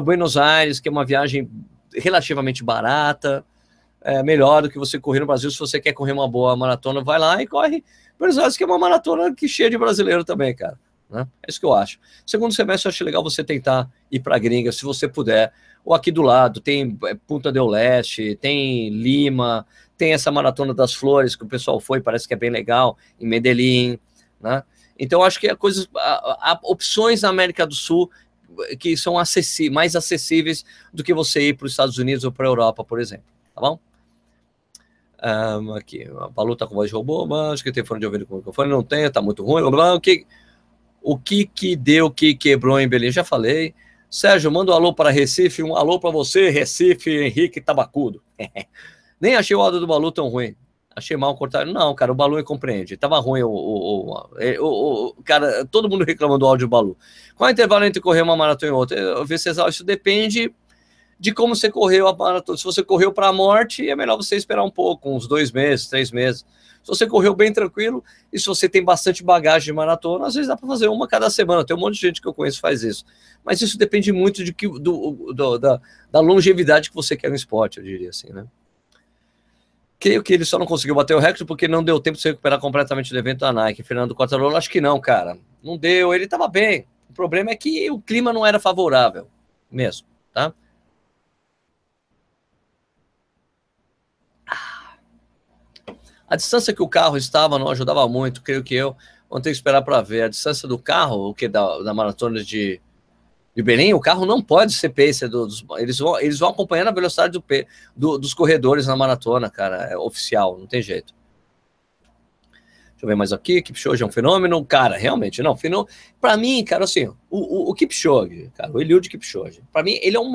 Buenos Aires, que é uma viagem relativamente barata, melhor do que você correr no Brasil. Se você quer correr uma boa maratona, vai lá e corre Buenos Aires, que é uma maratona que cheia de brasileiro também, cara, né? É isso que eu acho. Segundo semestre, eu acho legal você tentar ir para a gringa, se você puder. Ou aqui do lado, tem Punta del Este, tem Lima, tem essa Maratona das Flores, que o pessoal foi, parece que é bem legal, em Medellín, né? Então, acho que há opções na América do Sul que são mais acessíveis do que você ir para os Estados Unidos ou para a Europa, por exemplo. Tá bom? Aqui, a Balu tá com voz de robô, mas acho que tem fone de ouvido com microfone. Não tem, tá muito ruim. O que quebrou em Belém? Já falei. Sérgio, manda um alô para Recife. Um alô para você, Recife, Henrique Tabacudo. Nem achei o áudio do Balu tão ruim. Achei mal cortar. Não, cara, o Balu compreende. Tava ruim cara, todo mundo reclama do áudio do Balu. Qual é o intervalo entre correr uma maratona e outra? Eu vi, César, isso depende de como você correu a maratona. Se você correu para a morte, é melhor você esperar um pouco, uns 2 meses, 3 meses. Se você correu bem tranquilo e se você tem bastante bagagem de maratona, às vezes dá para fazer uma cada semana. Tem um monte de gente que eu conheço que faz isso. Mas isso depende muito da longevidade que você quer no esporte, eu diria assim, né? Creio que ele só não conseguiu bater o recorde porque não deu tempo de se recuperar completamente do evento da Nike. Fernando Quartarolo, acho que não, cara. Não deu, ele estava bem. O problema é que o clima não era favorável mesmo, tá? A distância que o carro estava não ajudava muito, creio que eu. Vamos ter que esperar para ver. A distância do carro, o que da maratona de Belém, o carro não pode ser pace, eles vão acompanhando a velocidade dos corredores na maratona, cara, é oficial, não tem jeito. Deixa eu ver mais aqui, Kipchoge é um fenômeno, cara, realmente, não, pra mim, cara, assim, o Kipchoge, cara, o Eliud Kipchoge, pra mim, ele é um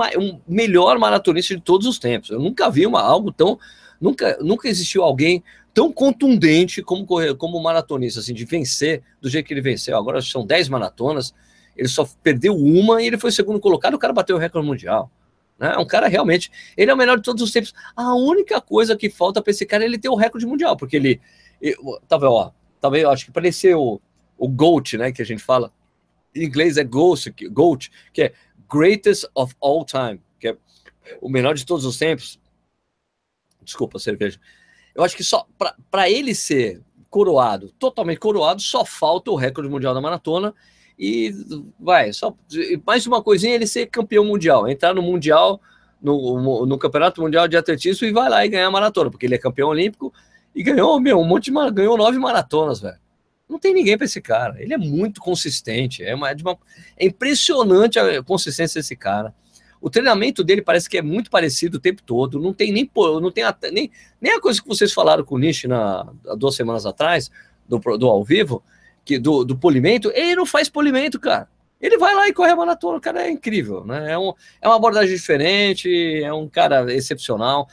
melhor maratonista de todos os tempos, eu nunca vi algo tão, nunca existiu alguém tão contundente como maratonista, assim, de vencer do jeito que ele venceu, agora são 10 maratonas, ele só perdeu uma e ele foi o segundo colocado, o cara bateu o recorde mundial. Né? Um cara realmente, ele é o melhor de todos os tempos. A única coisa que falta para esse cara é ele ter o recorde mundial, porque talvez, acho que parecer o GOAT, né, que a gente fala, em inglês é GOAT, que é Greatest of All Time, que é o melhor de todos os tempos. Desculpa, cerveja. Eu acho que só para ele ser coroado, totalmente coroado, só falta o recorde mundial da maratona. E vai, só mais uma coisinha, ele ser campeão mundial, entrar no mundial, no campeonato mundial de atletismo e vai lá e ganhar a maratona, porque ele é campeão olímpico e ganhou, meu, ganhou 9 maratonas, velho. Não tem ninguém para esse cara, ele é muito consistente, é impressionante a consistência desse cara. O treinamento dele parece que é muito parecido o tempo todo, não tem nem a coisa que vocês falaram com o Nish há 2 semanas atrás, do ao vivo, do polimento. Ele não faz polimento, cara. Ele vai lá e corre a maratona. O cara é incrível, né? É uma abordagem diferente, é um cara excepcional.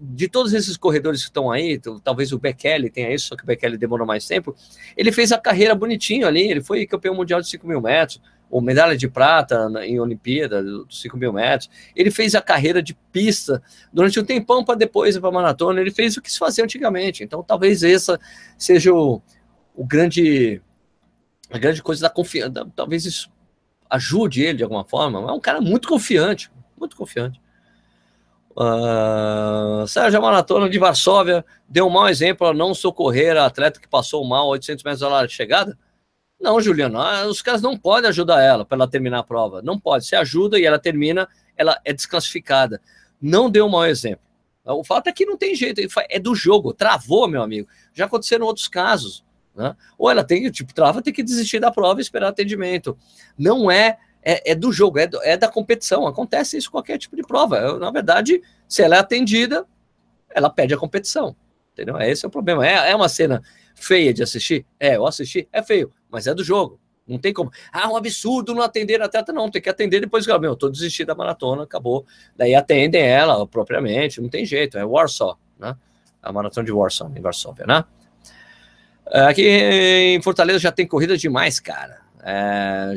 De todos esses corredores que estão aí, talvez o Bekele tenha isso, só que o Bekele demora mais tempo. Ele fez a carreira bonitinho ali, ele foi campeão mundial de 5 mil metros, ou medalha de prata em Olimpíada, dos 5 mil metros. Ele fez a carreira de pista durante um tempão para depois ir para a maratona. Ele fez o que se fazia antigamente. Então, talvez essa seja a grande coisa da confiança, talvez isso ajude ele de alguma forma. É um cara muito confiante, muito confiante. Sérgio, a maratona de Varsóvia deu um mau exemplo a não socorrer a atleta que passou mal 800 metros da hora de chegada? Não, Juliano, os caras não podem ajudar ela para ela terminar a prova, não pode. Se ajuda e ela termina, ela é desclassificada. não deu um mau exemplo. O fato é que não tem jeito, é do jogo, travou, meu amigo. Já aconteceram outros casos, né? Ou ela tem, tipo, trava, tem que desistir da prova e esperar atendimento. Não é, é do jogo, é da competição, acontece isso em qualquer tipo de prova. Na verdade, se ela é atendida, ela perde a competição, entendeu? Esse é o problema. É uma cena feia de assistir? É, eu assisti, é feio, mas é do jogo. Não tem como. Ah, um absurdo não atender a atleta. Não, tem que atender depois. Meu, eu tô desistindo da maratona, acabou. Daí atendem ela propriamente, não tem jeito. É Warsaw, né? A maratona de Warsaw, em Varsóvia, né? Aqui em Fortaleza já tem corrida demais, cara.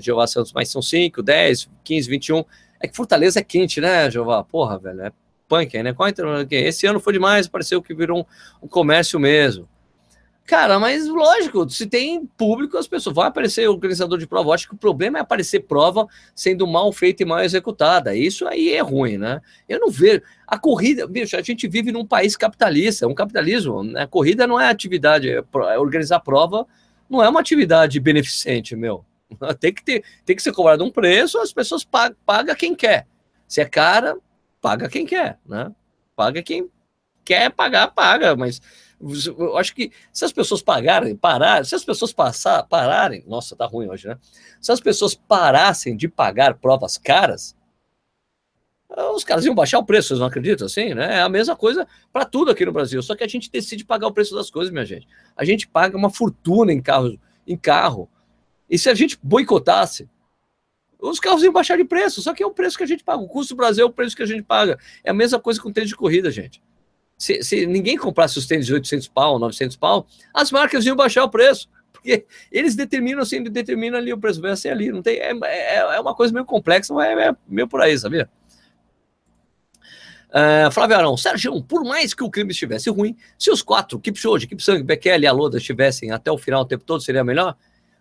Jeová Santos, mas são 5, 10, 15, 21. É que Fortaleza é quente, né, Jeová? Porra, velho, é punk aí, né? Esse ano foi demais, pareceu que virou um comércio mesmo. Cara, mas lógico, se tem público, as pessoas vão aparecer o organizador de prova. Eu acho que o problema é aparecer prova sendo mal feita e mal executada. Isso aí é ruim, né? Eu não vejo. A corrida, bicho, a gente vive num país capitalista, um capitalismo, né? A corrida não é atividade, organizar prova não é uma atividade beneficente, meu. Tem que ser cobrado um preço, as pessoas pagam quem quer. Se é cara, paga quem quer, né? Paga quem quer pagar, paga, mas... Eu acho que se as pessoas pagarem, parar, se as pessoas pararem, nossa, tá ruim hoje, né? Se as pessoas parassem de pagar provas caras, os caras iam baixar o preço, vocês não acreditam assim, né? É a mesma coisa para tudo aqui no Brasil, só que a gente decide pagar o preço das coisas, minha gente. A gente paga uma fortuna em carro. E se a gente boicotasse, os carros iam baixar de preço, só que é o preço que a gente paga. O custo do Brasil é o preço que a gente paga. É a mesma coisa com o tênis de corrida, gente. Se ninguém comprasse os tênis de 800 pau, 900 pau, as marcas iam baixar o preço, porque eles determinam assim, determinam ali o preço, vai ser ali, não tem, é uma coisa meio complexa, mas é meio por aí, sabia? Flávio Arão, Sérgio, por mais que o clima estivesse ruim, se os 4, Kipchoge, Kipsang, Bekele e Aloda estivessem até o final o tempo todo, seria melhor?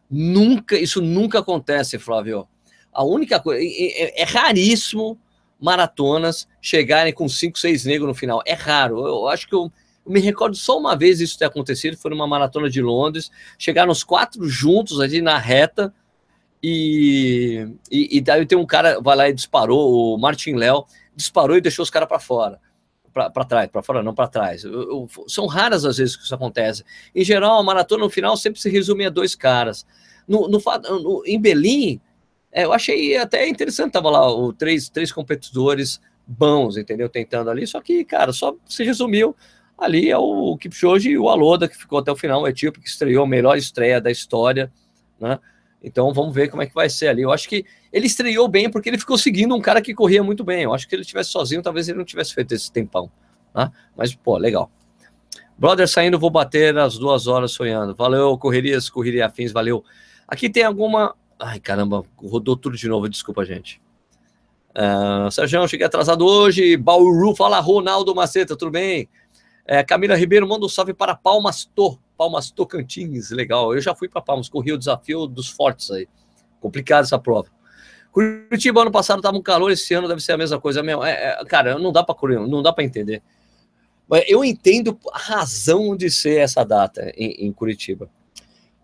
Nunca, isso nunca acontece, Flávio. A única coisa, é raríssimo maratonas chegarem com 5, 6 negros no final, é raro. Eu acho que eu me recordo só uma vez isso ter acontecido, foi numa maratona de Londres, chegaram os 4 juntos ali na reta, e daí tem um cara, vai lá e disparou, o Martin Léo, disparou e deixou os caras para fora, para trás. São raras as vezes que isso acontece. Em geral, a maratona no final sempre se resume a 2 caras. Em Berlim, eu achei até interessante, tava lá três competidores bons, entendeu, tentando ali, só que, cara, só se resumiu ali o Kipchoge e o Aloda, que ficou até o final, o etíope, que estreou a melhor estreia da história, né? Então vamos ver como é que vai ser ali. Eu acho que ele estreou bem porque ele ficou seguindo um cara que corria muito bem. Eu acho que ele estivesse sozinho, talvez ele não tivesse feito esse tempão, né? Mas, pô, legal. Brother saindo, vou bater as 2 horas sonhando. Valeu, correria afins, valeu. Aqui tem alguma... Ai, caramba, rodou tudo de novo, desculpa, gente. Sérgio, cheguei atrasado hoje. Bauru, fala Ronaldo Maceta, tudo bem? Camila Ribeiro, manda um salve para Palmas Tocantins, legal. Eu já fui para Palmas, corri o desafio dos fortes aí. Complicado essa prova. Curitiba, ano passado estava um calor, esse ano deve ser a mesma coisa mesmo. Cara, não dá para correr, não dá para entender. Mas eu entendo a razão de ser essa data em Curitiba.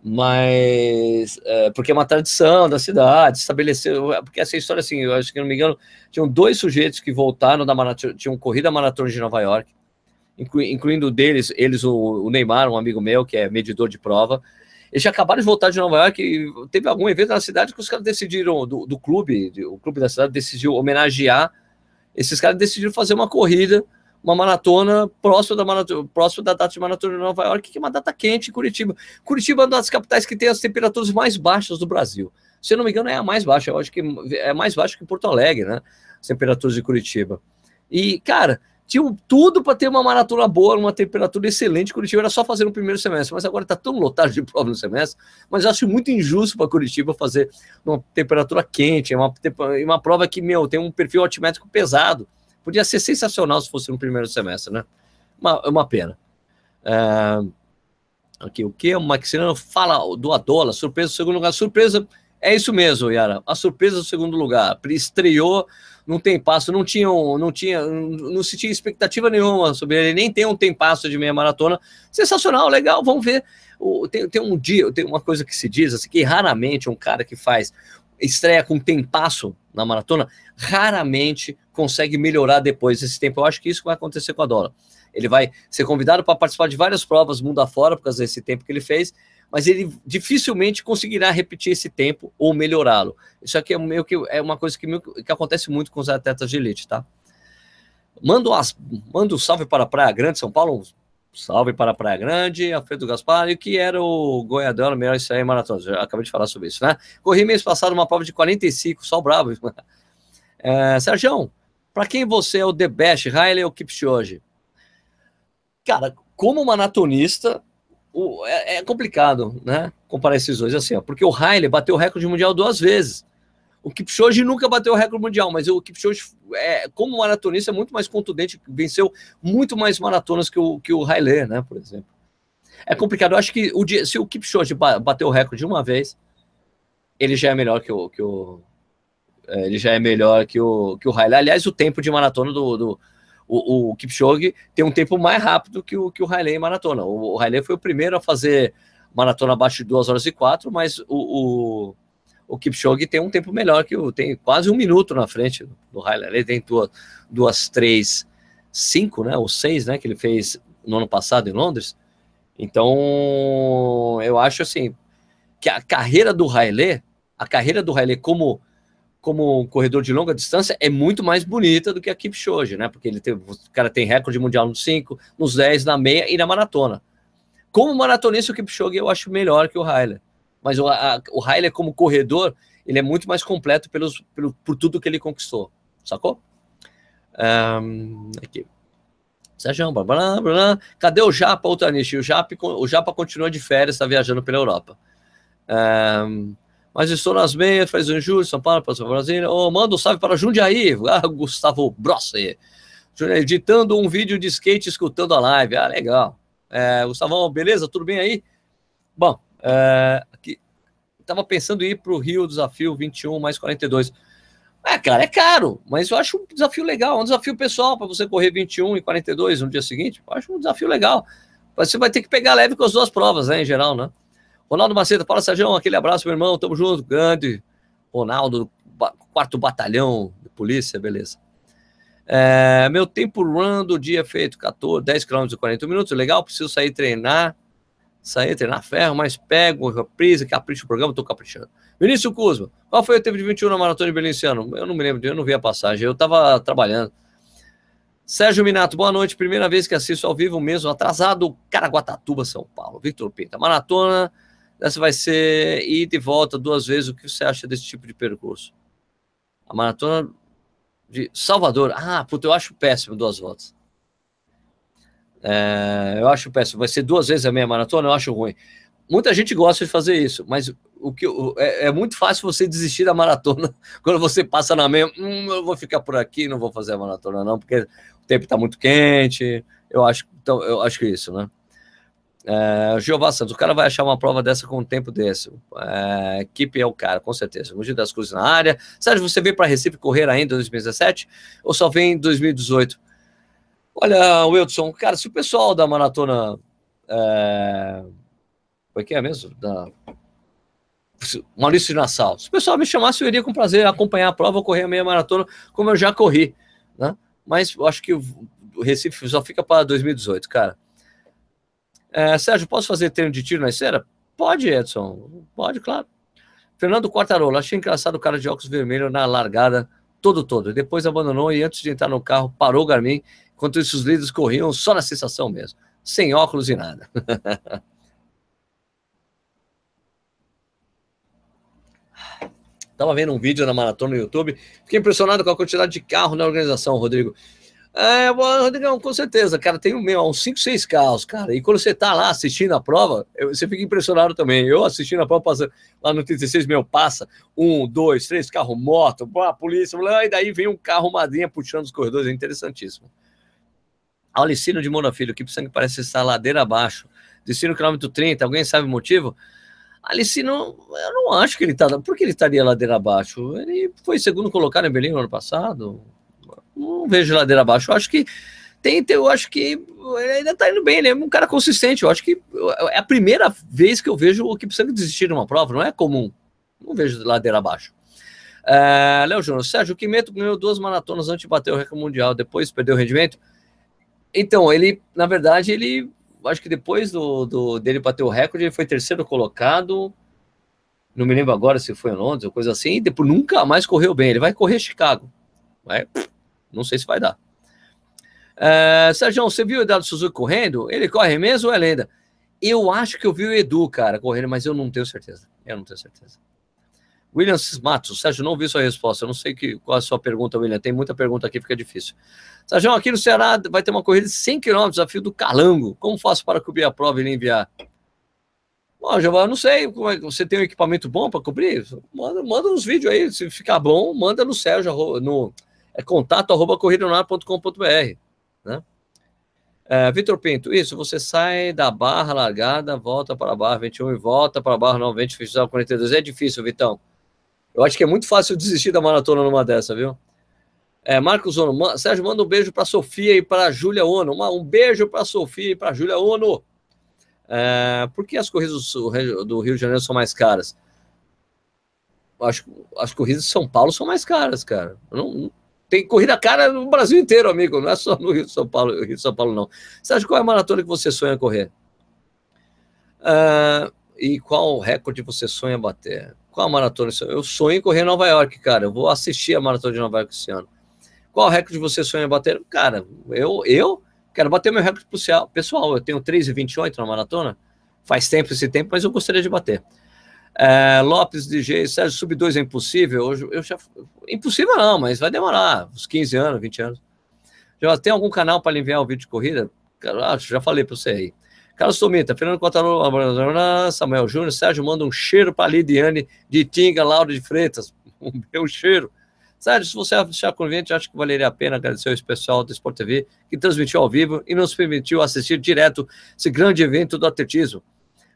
Mas porque é uma tradição da cidade, estabeleceu, porque essa história, assim, eu acho que, não me engano, tinham 2 sujeitos que voltaram da maratona, tinham corrido a maratona de Nova York, incluindo eles o Neymar, um amigo meu, que é medidor de prova. Eles já acabaram de voltar de Nova York e teve algum evento na cidade que os caras decidiram, do clube, o clube da cidade decidiu homenagear, esses caras decidiram fazer uma corrida, uma maratona próximo da data de maratona de Nova York, que é uma data quente em Curitiba. Curitiba é uma das capitais que tem as temperaturas mais baixas do Brasil. Se eu não me engano, é a mais baixa. Eu acho que é mais baixa que Porto Alegre, né? As temperaturas de Curitiba. E, cara, tinha tudo para ter uma maratona boa, uma temperatura excelente. Curitiba era só fazer no primeiro semestre, mas agora está tão lotado de prova no semestre. Mas eu acho muito injusto para Curitiba fazer uma temperatura quente, uma prova que, meu, tem um perfil altimétrico pesado. Podia ser sensacional se fosse no primeiro semestre, né? Uma pena. Aqui, o que? O Maxiliano fala do Adola, surpresa do segundo lugar. Surpresa, é isso mesmo, Yara. A surpresa do segundo lugar. Estreou, não tem passo, não se tinha expectativa nenhuma sobre ele, nem tem um tem passo de meia maratona. Sensacional, legal, vamos ver. Tem uma coisa que se diz, assim, que raramente um cara que faz estreia com tempasso na maratona, raramente consegue melhorar depois desse tempo. Eu acho que isso vai acontecer com a Dora. Ele vai ser convidado para participar de várias provas mundo afora, por causa desse tempo que ele fez, mas ele dificilmente conseguirá repetir esse tempo ou melhorá-lo. Isso aqui é meio que é uma coisa que acontece muito com os atletas de elite, tá? Manda um salve para a Praia Grande, São Paulo. Salve para a Praia Grande, Alfredo Gaspar, e que era o ganhador da melhor estreia em maratona. Já acabei de falar sobre isso, né? Corri mês passado uma prova de 45, só bravo. Sérgio, para quem você é o The Best, Haile ou Kipchoge? Cara, como maratonista, é complicado, né? Comparar esses dois assim, ó, porque o Haile bateu o recorde mundial 2 vezes. O Kipchoge nunca bateu o recorde mundial, mas o Kipchoge, como maratonista, é muito mais contundente, venceu muito mais maratonas que o Haile, né, por exemplo. É complicado. Eu acho que se o Kipchoge bateu o recorde uma vez, ele já é melhor que o Haile. Aliás, o tempo de maratona do Kipchoge tem um tempo mais rápido que o Haile em maratona. O Haile foi o primeiro a fazer maratona abaixo de 2h04, mas o Kipchoge tem um tempo melhor, tem quase 1 minuto na frente do Haile. Ele tem 2:03:05, né, ou 6, né, que ele fez no ano passado em Londres. Então, eu acho assim, que a carreira do Haile como corredor de longa distância é muito mais bonita do que a Kipchoge, né, porque o cara tem recorde mundial nos 5, nos 10, na meia e na maratona. Como maratonista, o Kipchoge eu acho melhor que o Haile. Mas o Haile, como corredor, ele é muito mais completo por tudo que ele conquistou, sacou? Aqui. Sérgio, blá, blá, blá. Cadê o Japa, outra Nish? O Japa continua de férias, está viajando pela Europa. Mas estou nas meias, faz um julho, São Paulo, para Brasília. Manda um salve para Jundiaí, Gustavo Brossi. Jundiaí, editando um vídeo de skate, escutando a live. Legal. Gustavão, beleza? Tudo bem aí? Bom, estava pensando em ir para o Rio, desafio 21 mais 42. Cara, é caro, mas eu acho um desafio legal, um desafio pessoal para você correr 21 e 42 no dia seguinte. Eu acho um desafio legal, mas você vai ter que pegar leve com as duas provas, né, em geral, né? Ronaldo Maceta, fala, Sérgio, aquele abraço, meu irmão, tamo junto, grande Ronaldo, 4º Batalhão de Polícia, beleza. Meu tempo run do dia feito 10 km e 40 minutos, legal, preciso sair treinar ferro, mas pego reprise, capricho o programa, tô caprichando. Vinícius Cusma, qual foi o tempo de 21 na Maratona de Berlim esse ano? Eu não me lembro, eu não vi a passagem, eu tava trabalhando. Sérgio Minato, boa noite, primeira vez que assisto ao vivo mesmo, atrasado, Caraguatatuba, São Paulo. Victor Pinta, maratona, essa vai ser ida e volta 2 vezes, o que você acha desse tipo de percurso? A Maratona de Salvador, puta, eu acho péssimo 2 voltas. Eu acho péssimo, vai ser 2 vezes a meia maratona, eu acho ruim. Muita gente gosta de fazer isso, mas é muito fácil você desistir da maratona quando você passa na meia. Eu vou ficar por aqui, não vou fazer a maratona não, porque o tempo está muito quente. Eu acho que isso, né? Jeová Santos, o cara vai achar uma prova dessa com um tempo desse. Equipe é o cara, com certeza. Mundo das Cruzes na área. Sérgio, você veio para Recife correr ainda em 2017 ou só vem em 2018? Olha, Wilson, cara, se o pessoal da maratona, foi quem é mesmo? Maurício de Nassau. Se o pessoal me chamasse, eu iria com prazer acompanhar a prova, correr a meia maratona, como eu já corri, né? Mas eu acho que o Recife só fica para 2018, cara. Sérgio, posso fazer treino de tiro na esteira? Pode, Edson, pode, claro. Fernando Quartarolo, achei engraçado o cara de óculos vermelho na largada todo. Depois abandonou e antes de entrar no carro, parou o Garmin. Enquanto isso, os líderes corriam só na sensação mesmo, sem óculos e nada. Tava vendo um vídeo na maratona no YouTube, fiquei impressionado com a quantidade de carro na organização, Rodrigo. Rodrigão, com certeza, cara, tem uns 5, 6 carros, cara, e quando você tá lá assistindo a prova, você fica impressionado também. Eu assistindo a prova, passa, lá no 36, passa 1, 2, 3 carro, moto, a polícia, e daí vem um carro madrinha puxando os corredores, é interessantíssimo. Alicino de Moura Filho, Kipsang parece estar ladeira abaixo, destino quilômetro 30, alguém sabe o motivo? Alicino, eu não acho que ele está, por que ele estaria ladeira abaixo? Ele foi segundo colocado em Berlim no ano passado, não vejo ladeira abaixo, eu acho que eu acho que ele ainda está indo bem, ele é um cara consistente, eu acho que é a primeira vez que eu vejo o Kipsang desistir de uma prova, não é comum, não vejo ladeira abaixo. Léo Júnior, Sérgio, o Quimeto ganhou 2 maratonas antes de bater o recorde mundial, depois perdeu o rendimento. Então, ele, na verdade, ele, acho que depois dele bater o recorde, ele foi terceiro colocado, não me lembro agora se foi em Londres ou coisa assim, e depois nunca mais correu bem. Ele vai correr Chicago, vai, não sei se vai dar. Sérgio, você viu o Eduardo Suzuki correndo? Ele corre mesmo ou é lenda? Eu acho que eu vi o Edu, cara, correndo, mas eu não tenho certeza. Eu não tenho certeza. William Matos, Sérgio, não vi sua resposta. Eu não sei qual a sua pergunta, William. Tem muita pergunta aqui, fica difícil. Sérgio, aqui no Ceará vai ter uma corrida de 100 km, desafio do Calango. Como faço para cobrir a prova e lhe enviar? Bom, Giovanni, não sei. Você tem um equipamento bom para cobrir? Manda uns vídeos aí. Se ficar bom, manda no Sérgio, contato@corridonoar.com.br. Né? Vitor Pinto, isso, você sai da barra largada, volta para a barra 21 e volta para a barra 90, final 42. É difícil, Vitão. Eu acho que é muito fácil desistir da maratona numa dessa, viu? Marcos Ono, Sérgio, manda um beijo para Sofia e para Júlia Ono. Um beijo para Sofia e para Júlia Ono. Por que as corridas do Rio de Janeiro são mais caras? Acho que as corridas de São Paulo são mais caras, cara. Não tem corrida cara no Brasil inteiro, amigo. Não é só no Rio de São Paulo, não. Sérgio, qual é a maratona que você sonha correr? E qual recorde você sonha bater? Qual a maratona? Eu sonho em correr em Nova York, cara. Eu vou assistir a maratona de Nova York esse ano. Qual recorde você sonha bater? Cara, eu quero bater meu recorde pessoal. Eu tenho 3:28 na maratona. Faz tempo esse tempo, mas eu gostaria de bater. Lopes DJ, Sérgio, sub-2 é impossível? Hoje eu já... Impossível não, mas vai demorar uns 15 anos, 20 anos. Já tem algum canal para enviar o vídeo de corrida? Cara, já falei para você aí. Carlos Tomita, Fernando Quataro, Samuel Júnior, Sérgio, manda um cheiro para Lidiane de Tinga, Laura de Freitas. Um meu cheiro. Sérgio, se você achar conveniente, acho que valeria a pena agradecer ao pessoal do Sport TV que transmitiu ao vivo e nos permitiu assistir direto esse grande evento do atletismo.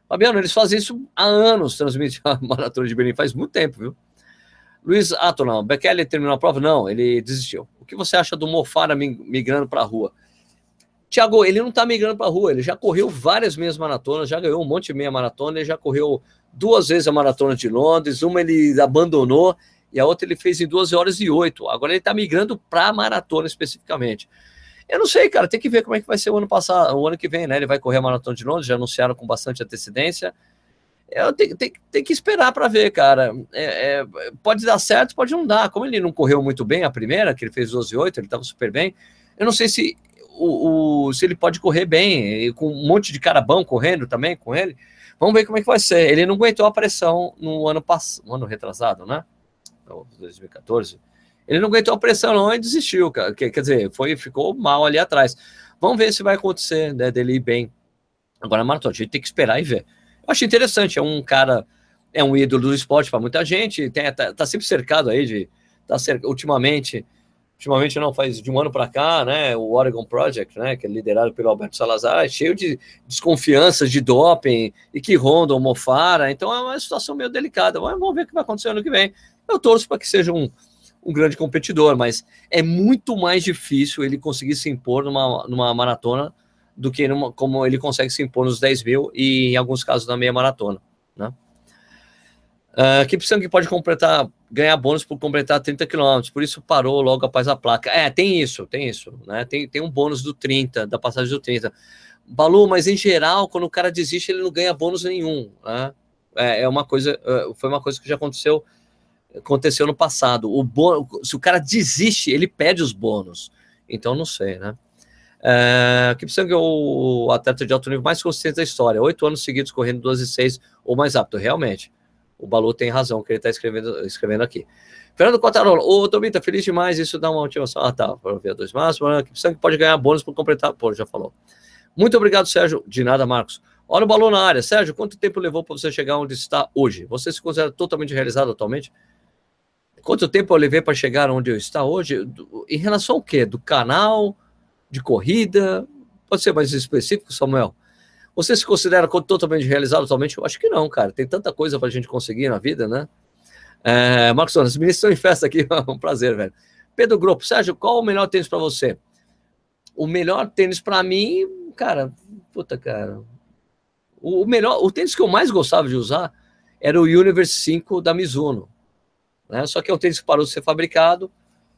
Fabiano, eles fazem isso há anos, transmitem a Maratona de Berlim, faz muito tempo, viu? Luiz Atonal, Bekele terminou a prova? Não, ele desistiu. O que você acha do Mofara migrando para a rua? Tiago, ele não está migrando para a rua, ele já correu várias meias maratonas, já ganhou um monte de meia maratona, ele já correu 2 vezes a Maratona de Londres, uma ele abandonou e a outra ele fez em 2h08. Agora ele está migrando para a maratona especificamente. Eu não sei, cara, tem que ver como é que vai ser o ano que vem, né? Ele vai correr a Maratona de Londres, já anunciaram com bastante antecedência. Eu tenho que esperar para ver, cara. Pode dar certo, pode não dar. Como ele não correu muito bem a primeira, que ele fez 2h08, ele estava super bem, eu não sei se... se ele pode correr bem, e com um monte de cara bom correndo também com ele. Vamos ver como é que vai ser. Ele não aguentou a pressão no ano passado, um ano retrasado, né? 2014. Ele não aguentou a pressão não e desistiu, cara. Quer dizer, ficou mal ali atrás. Vamos ver se vai acontecer, né, dele ir bem. Agora, maratona, a gente tem que esperar e ver. Eu acho interessante, é um ídolo do esporte para muita gente, tá sempre cercado aí de... Ultimamente não, faz de um ano para cá, né, o Oregon Project, né, que é liderado pelo Alberto Salazar, é cheio de desconfianças de doping e que rondam o Mofara, então é uma situação meio delicada, mas vamos ver o que vai acontecer ano que vem. Eu torço para que seja um grande competidor, mas é muito mais difícil ele conseguir se impor numa maratona do que como ele consegue se impor nos 10 mil e em alguns casos na meia maratona, né. Kipsang pode ganhar bônus por completar 30 km, por isso parou logo após a placa. Tem isso, né? Tem um bônus do 30, da passagem do 30. Balu, mas em geral, quando o cara desiste, ele não ganha bônus nenhum, né? Foi uma coisa que já aconteceu no passado. Se o cara desiste, ele perde os bônus. Então, não sei, né? Kipchoge é o atleta de alto nível mais consistente da história. 8 anos seguidos correndo 12:06 ou mais rápido, realmente. O Balu tem razão, que ele está escrevendo aqui. Fernando Cotarolo, ô Tomita, feliz demais, isso dá uma motivação. Tá, para ver 2 marços, Kipsang pode ganhar bônus por completar. Pô, já falou. Muito obrigado, Sérgio. De nada, Marcos. Olha o Balu na área. Sérgio, quanto tempo levou para você chegar onde está hoje? Você se considera totalmente realizado atualmente? Quanto tempo eu levei para chegar onde eu estou hoje? Em relação ao quê? Do canal? De corrida? Pode ser mais específico, Samuel? Você se considera totalmente realizado atualmente? Eu acho que não, cara. Tem tanta coisa pra gente conseguir na vida, né? Marcos, os meninos estão em festa aqui. É um prazer, velho. Pedro Grupo, Sérgio, qual o melhor tênis pra você? O melhor tênis pra mim, cara... Puta, cara... O tênis que eu mais gostava de usar era o Universe 5 da Mizuno. né? Só que é um tênis que parou de ser fabricado.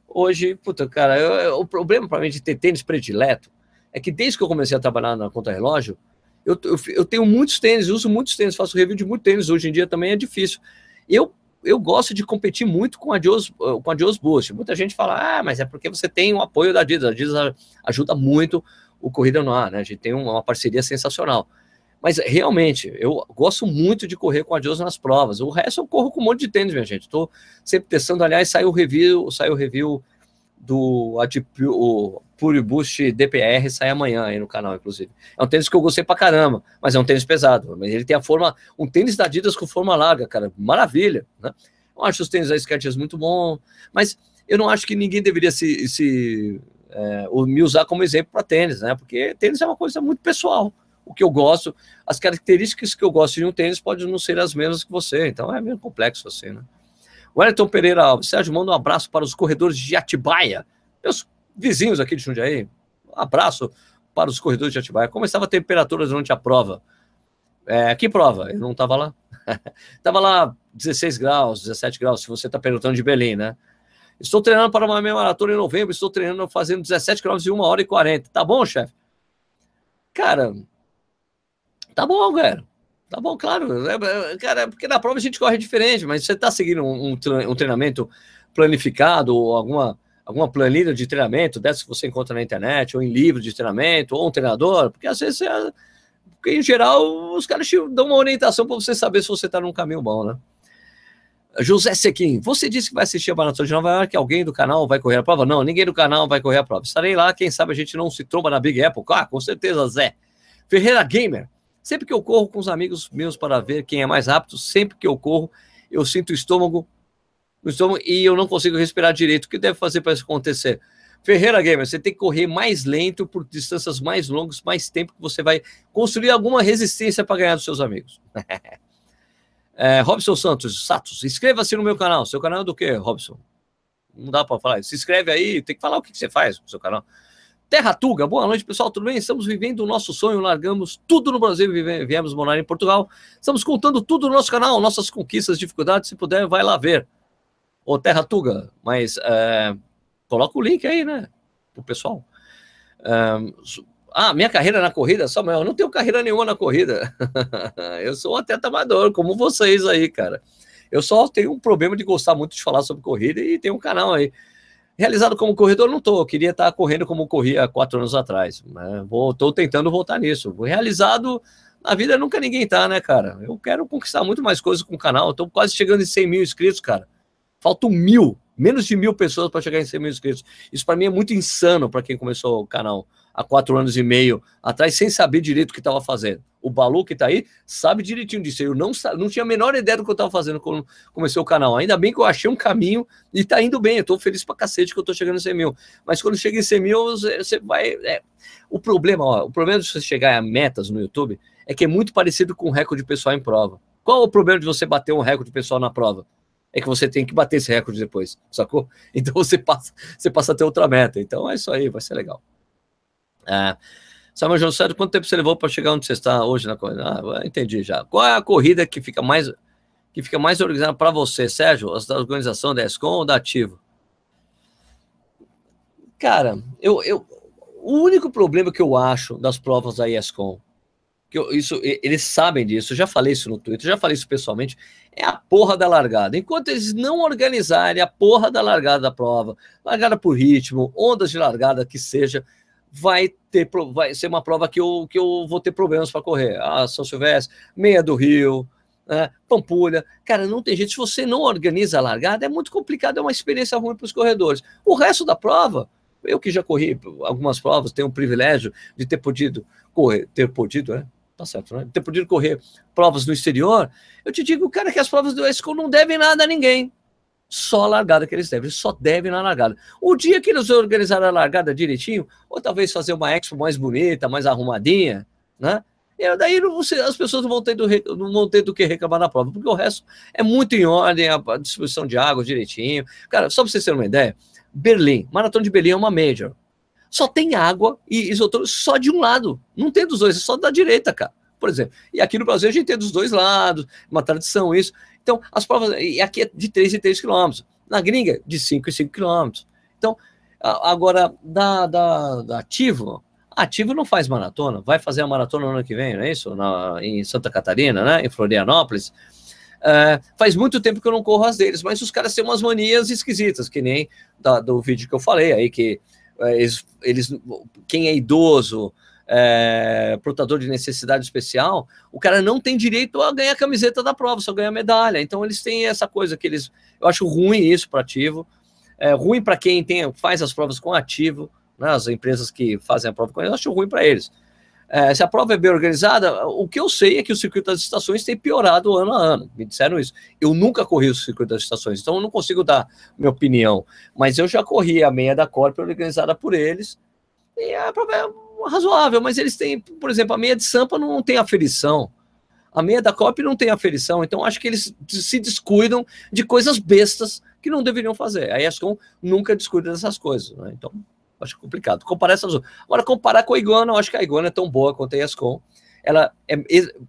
Hoje, puta, cara, o problema para mim de ter tênis predileto é que desde que eu comecei a trabalhar na contra-relógio, eu tenho muitos tênis, uso muitos tênis, faço review de muitos tênis. Hoje em dia também é difícil. Eu gosto de competir muito com a Adios Boost. Muita gente fala, ah, mas é porque você tem o apoio da Adidas. A Adidas ajuda muito o Corrida no Ar, né? A gente tem uma parceria sensacional. Mas, realmente, eu gosto muito de correr com a Adios nas provas. O resto eu corro com um monte de tênis, minha gente. Estou sempre testando. Aliás, saiu o review do o Pure Boost DPR, sai amanhã aí no canal, inclusive. É um tênis que eu gostei pra caramba, mas é um tênis pesado. Mas ele tem a forma... Um tênis da Adidas com forma larga, cara. Maravilha, né? Eu acho os tênis da Skechers muito bom, mas eu não acho que ninguém deveria me usar como exemplo para tênis, né? Porque tênis é uma coisa muito pessoal. O que eu gosto, as características que eu gosto de um tênis podem não ser as mesmas que você, então é meio complexo assim, né? Wellington Pereira Alves, Sérgio, manda um abraço para os corredores de Atibaia, meus vizinhos aqui de Jundiaí, um abraço para os corredores de Atibaia. Como estava a temperatura durante a prova? Que prova? Eu não estava lá. Estava lá 16 graus, 17 graus, se você está perguntando de Belém, né? Estou treinando para uma meia maratona em novembro, estou treinando fazendo 17 km em 1 hora e 40. Tá bom, chefe? Cara... Tá bom, velho. Tá bom, claro. Cara, porque na prova a gente corre diferente, mas você tá seguindo um treinamento planificado, ou alguma planilha de treinamento, dessa que você encontra na internet, ou em livro de treinamento, ou um treinador, porque às vezes porque, em geral, os caras te dão uma orientação para você saber se você tá num caminho bom, né? José Sequim, você disse que vai assistir a Maratona de Nova York, alguém do canal vai correr a prova? Não, ninguém do canal vai correr a prova. Estarei lá, quem sabe a gente não se tromba na Big Apple. Ah, com certeza, Zé. Ferreira Gamer, sempre que eu corro com os amigos meus para ver quem é mais rápido, sempre que eu corro, eu sinto o estômago e eu não consigo respirar direito. O que deve fazer para isso acontecer? Ferreira Gamer, você tem que correr mais lento por distâncias mais longas, mais tempo que você vai construir alguma resistência para ganhar dos seus amigos. Robson Santos, inscreva-se no meu canal. Seu canal é do quê, Robson? Não dá para falar. Se inscreve aí, tem que falar o que você faz no seu canal. Terra Tuga, boa noite, pessoal, tudo bem? Estamos vivendo o nosso sonho, largamos tudo no Brasil e viemos morar em Portugal. Estamos contando tudo no nosso canal, nossas conquistas, dificuldades, se puder, vai lá ver. Ô, Terra Tuga, mas coloca o link aí, né, pro pessoal. Minha carreira na corrida, Samuel, eu não tenho carreira nenhuma na corrida. Eu sou um atleta amador, como vocês aí, cara. Eu só tenho um problema de gostar muito de falar sobre corrida e tem um canal aí. Realizado como corredor, não estou. Queria estar correndo como corria 4 anos atrás. Estou tentando voltar nisso. Realizado, na vida nunca ninguém está, né, cara? Eu quero conquistar muito mais coisas com o canal. Estou quase chegando em 100 mil inscritos, cara. Faltam 1.000, menos de 1.000 pessoas para chegar em 100 mil inscritos. Isso para mim é muito insano para quem começou o canal há 4 anos e meio atrás, sem saber direito o que estava fazendo. O Balu que está aí sabe direitinho disso. Eu não tinha a menor ideia do que eu estava fazendo quando comecei o canal. Ainda bem que eu achei um caminho e está indo bem. Eu estou feliz pra cacete que eu estou chegando em 100 mil. Mas quando chega em 100 mil, você vai... O problema de você chegar a metas no YouTube é que é muito parecido com o recorde pessoal em prova. Qual é o problema de você bater um recorde pessoal na prova? É que você tem que bater esse recorde depois, sacou? Então você passa a ter outra meta. Então é isso aí, vai ser legal. Samuel José, quanto tempo você levou para chegar onde você está hoje na corrida? Entendi já. Qual é a corrida que fica mais organizada para você, Sérgio? A organização da ESCOM ou da Ativo? Cara, o único problema que eu acho das provas da ESCOM, eles sabem disso, eu já falei isso no Twitter, já falei isso pessoalmente, é a porra da largada. Enquanto eles não organizarem a porra da largada da prova, largada por ritmo, ondas de largada que seja, vai ser uma prova que eu vou ter problemas para correr. São Silvestre, Meia do Rio, Pampulha. Cara, não tem jeito. Se você não organiza a largada, é muito complicado, é uma experiência ruim para os corredores. O resto da prova, eu que já corri algumas provas, tenho o privilégio de ter podido correr, Tá certo, né? Ter podido correr provas no exterior. Eu te digo, cara, que as provas do ESCO não devem nada a ninguém. Só a largada que eles só devem na largada. O dia que eles organizarem a largada direitinho, ou talvez fazer uma expo mais bonita, mais arrumadinha, né? E daí as pessoas não vão ter do que reclamar na prova, porque o resto é muito em ordem, a distribuição de água direitinho. Cara, só para vocês terem uma ideia, Berlim, Maratona de Berlim é uma major. Só tem água e isotônico só de um lado, não tem dos dois, é só da direita, cara. por exemplo. E aqui no Brasil a gente tem dos dois lados, uma tradição isso. Então, as provas, e aqui é de 3 em 3 quilômetros. Na gringa, de 5 em 5 quilômetros. Então, agora, da Ativo, a Ativo não faz maratona, vai fazer a maratona no ano que vem, não é isso? Em Santa Catarina, né? Em Florianópolis. Faz muito tempo que eu não corro as deles, mas os caras têm umas manias esquisitas, que nem do vídeo que eu falei aí, que quem é idoso, portador de necessidade especial, o cara não tem direito a ganhar a camiseta da prova, só ganha medalha. Então eles têm essa coisa que eles... Eu acho ruim isso para Ativo, ruim para quem faz as provas com Ativo, né, as empresas que fazem a prova com eles, eu acho ruim para eles. Se a prova é bem organizada, o que eu sei é que o Circuito das Estações tem piorado ano a ano, me disseram isso. Eu nunca corri o Circuito das Estações, então eu não consigo dar minha opinião, mas eu já corri a meia da Corp organizada por eles, e a prova é razoável, mas eles têm, por exemplo, a meia de Sampa não tem aferição, a meia da Corp não tem aferição, então acho que eles se descuidam de coisas bestas que não deveriam fazer. A ESCOM nunca descuida dessas coisas, né? Então... acho complicado. Comparar essas duas. Agora, comparar com a Iguana, eu acho que a Iguana é tão boa quanto a ESCOM. Ela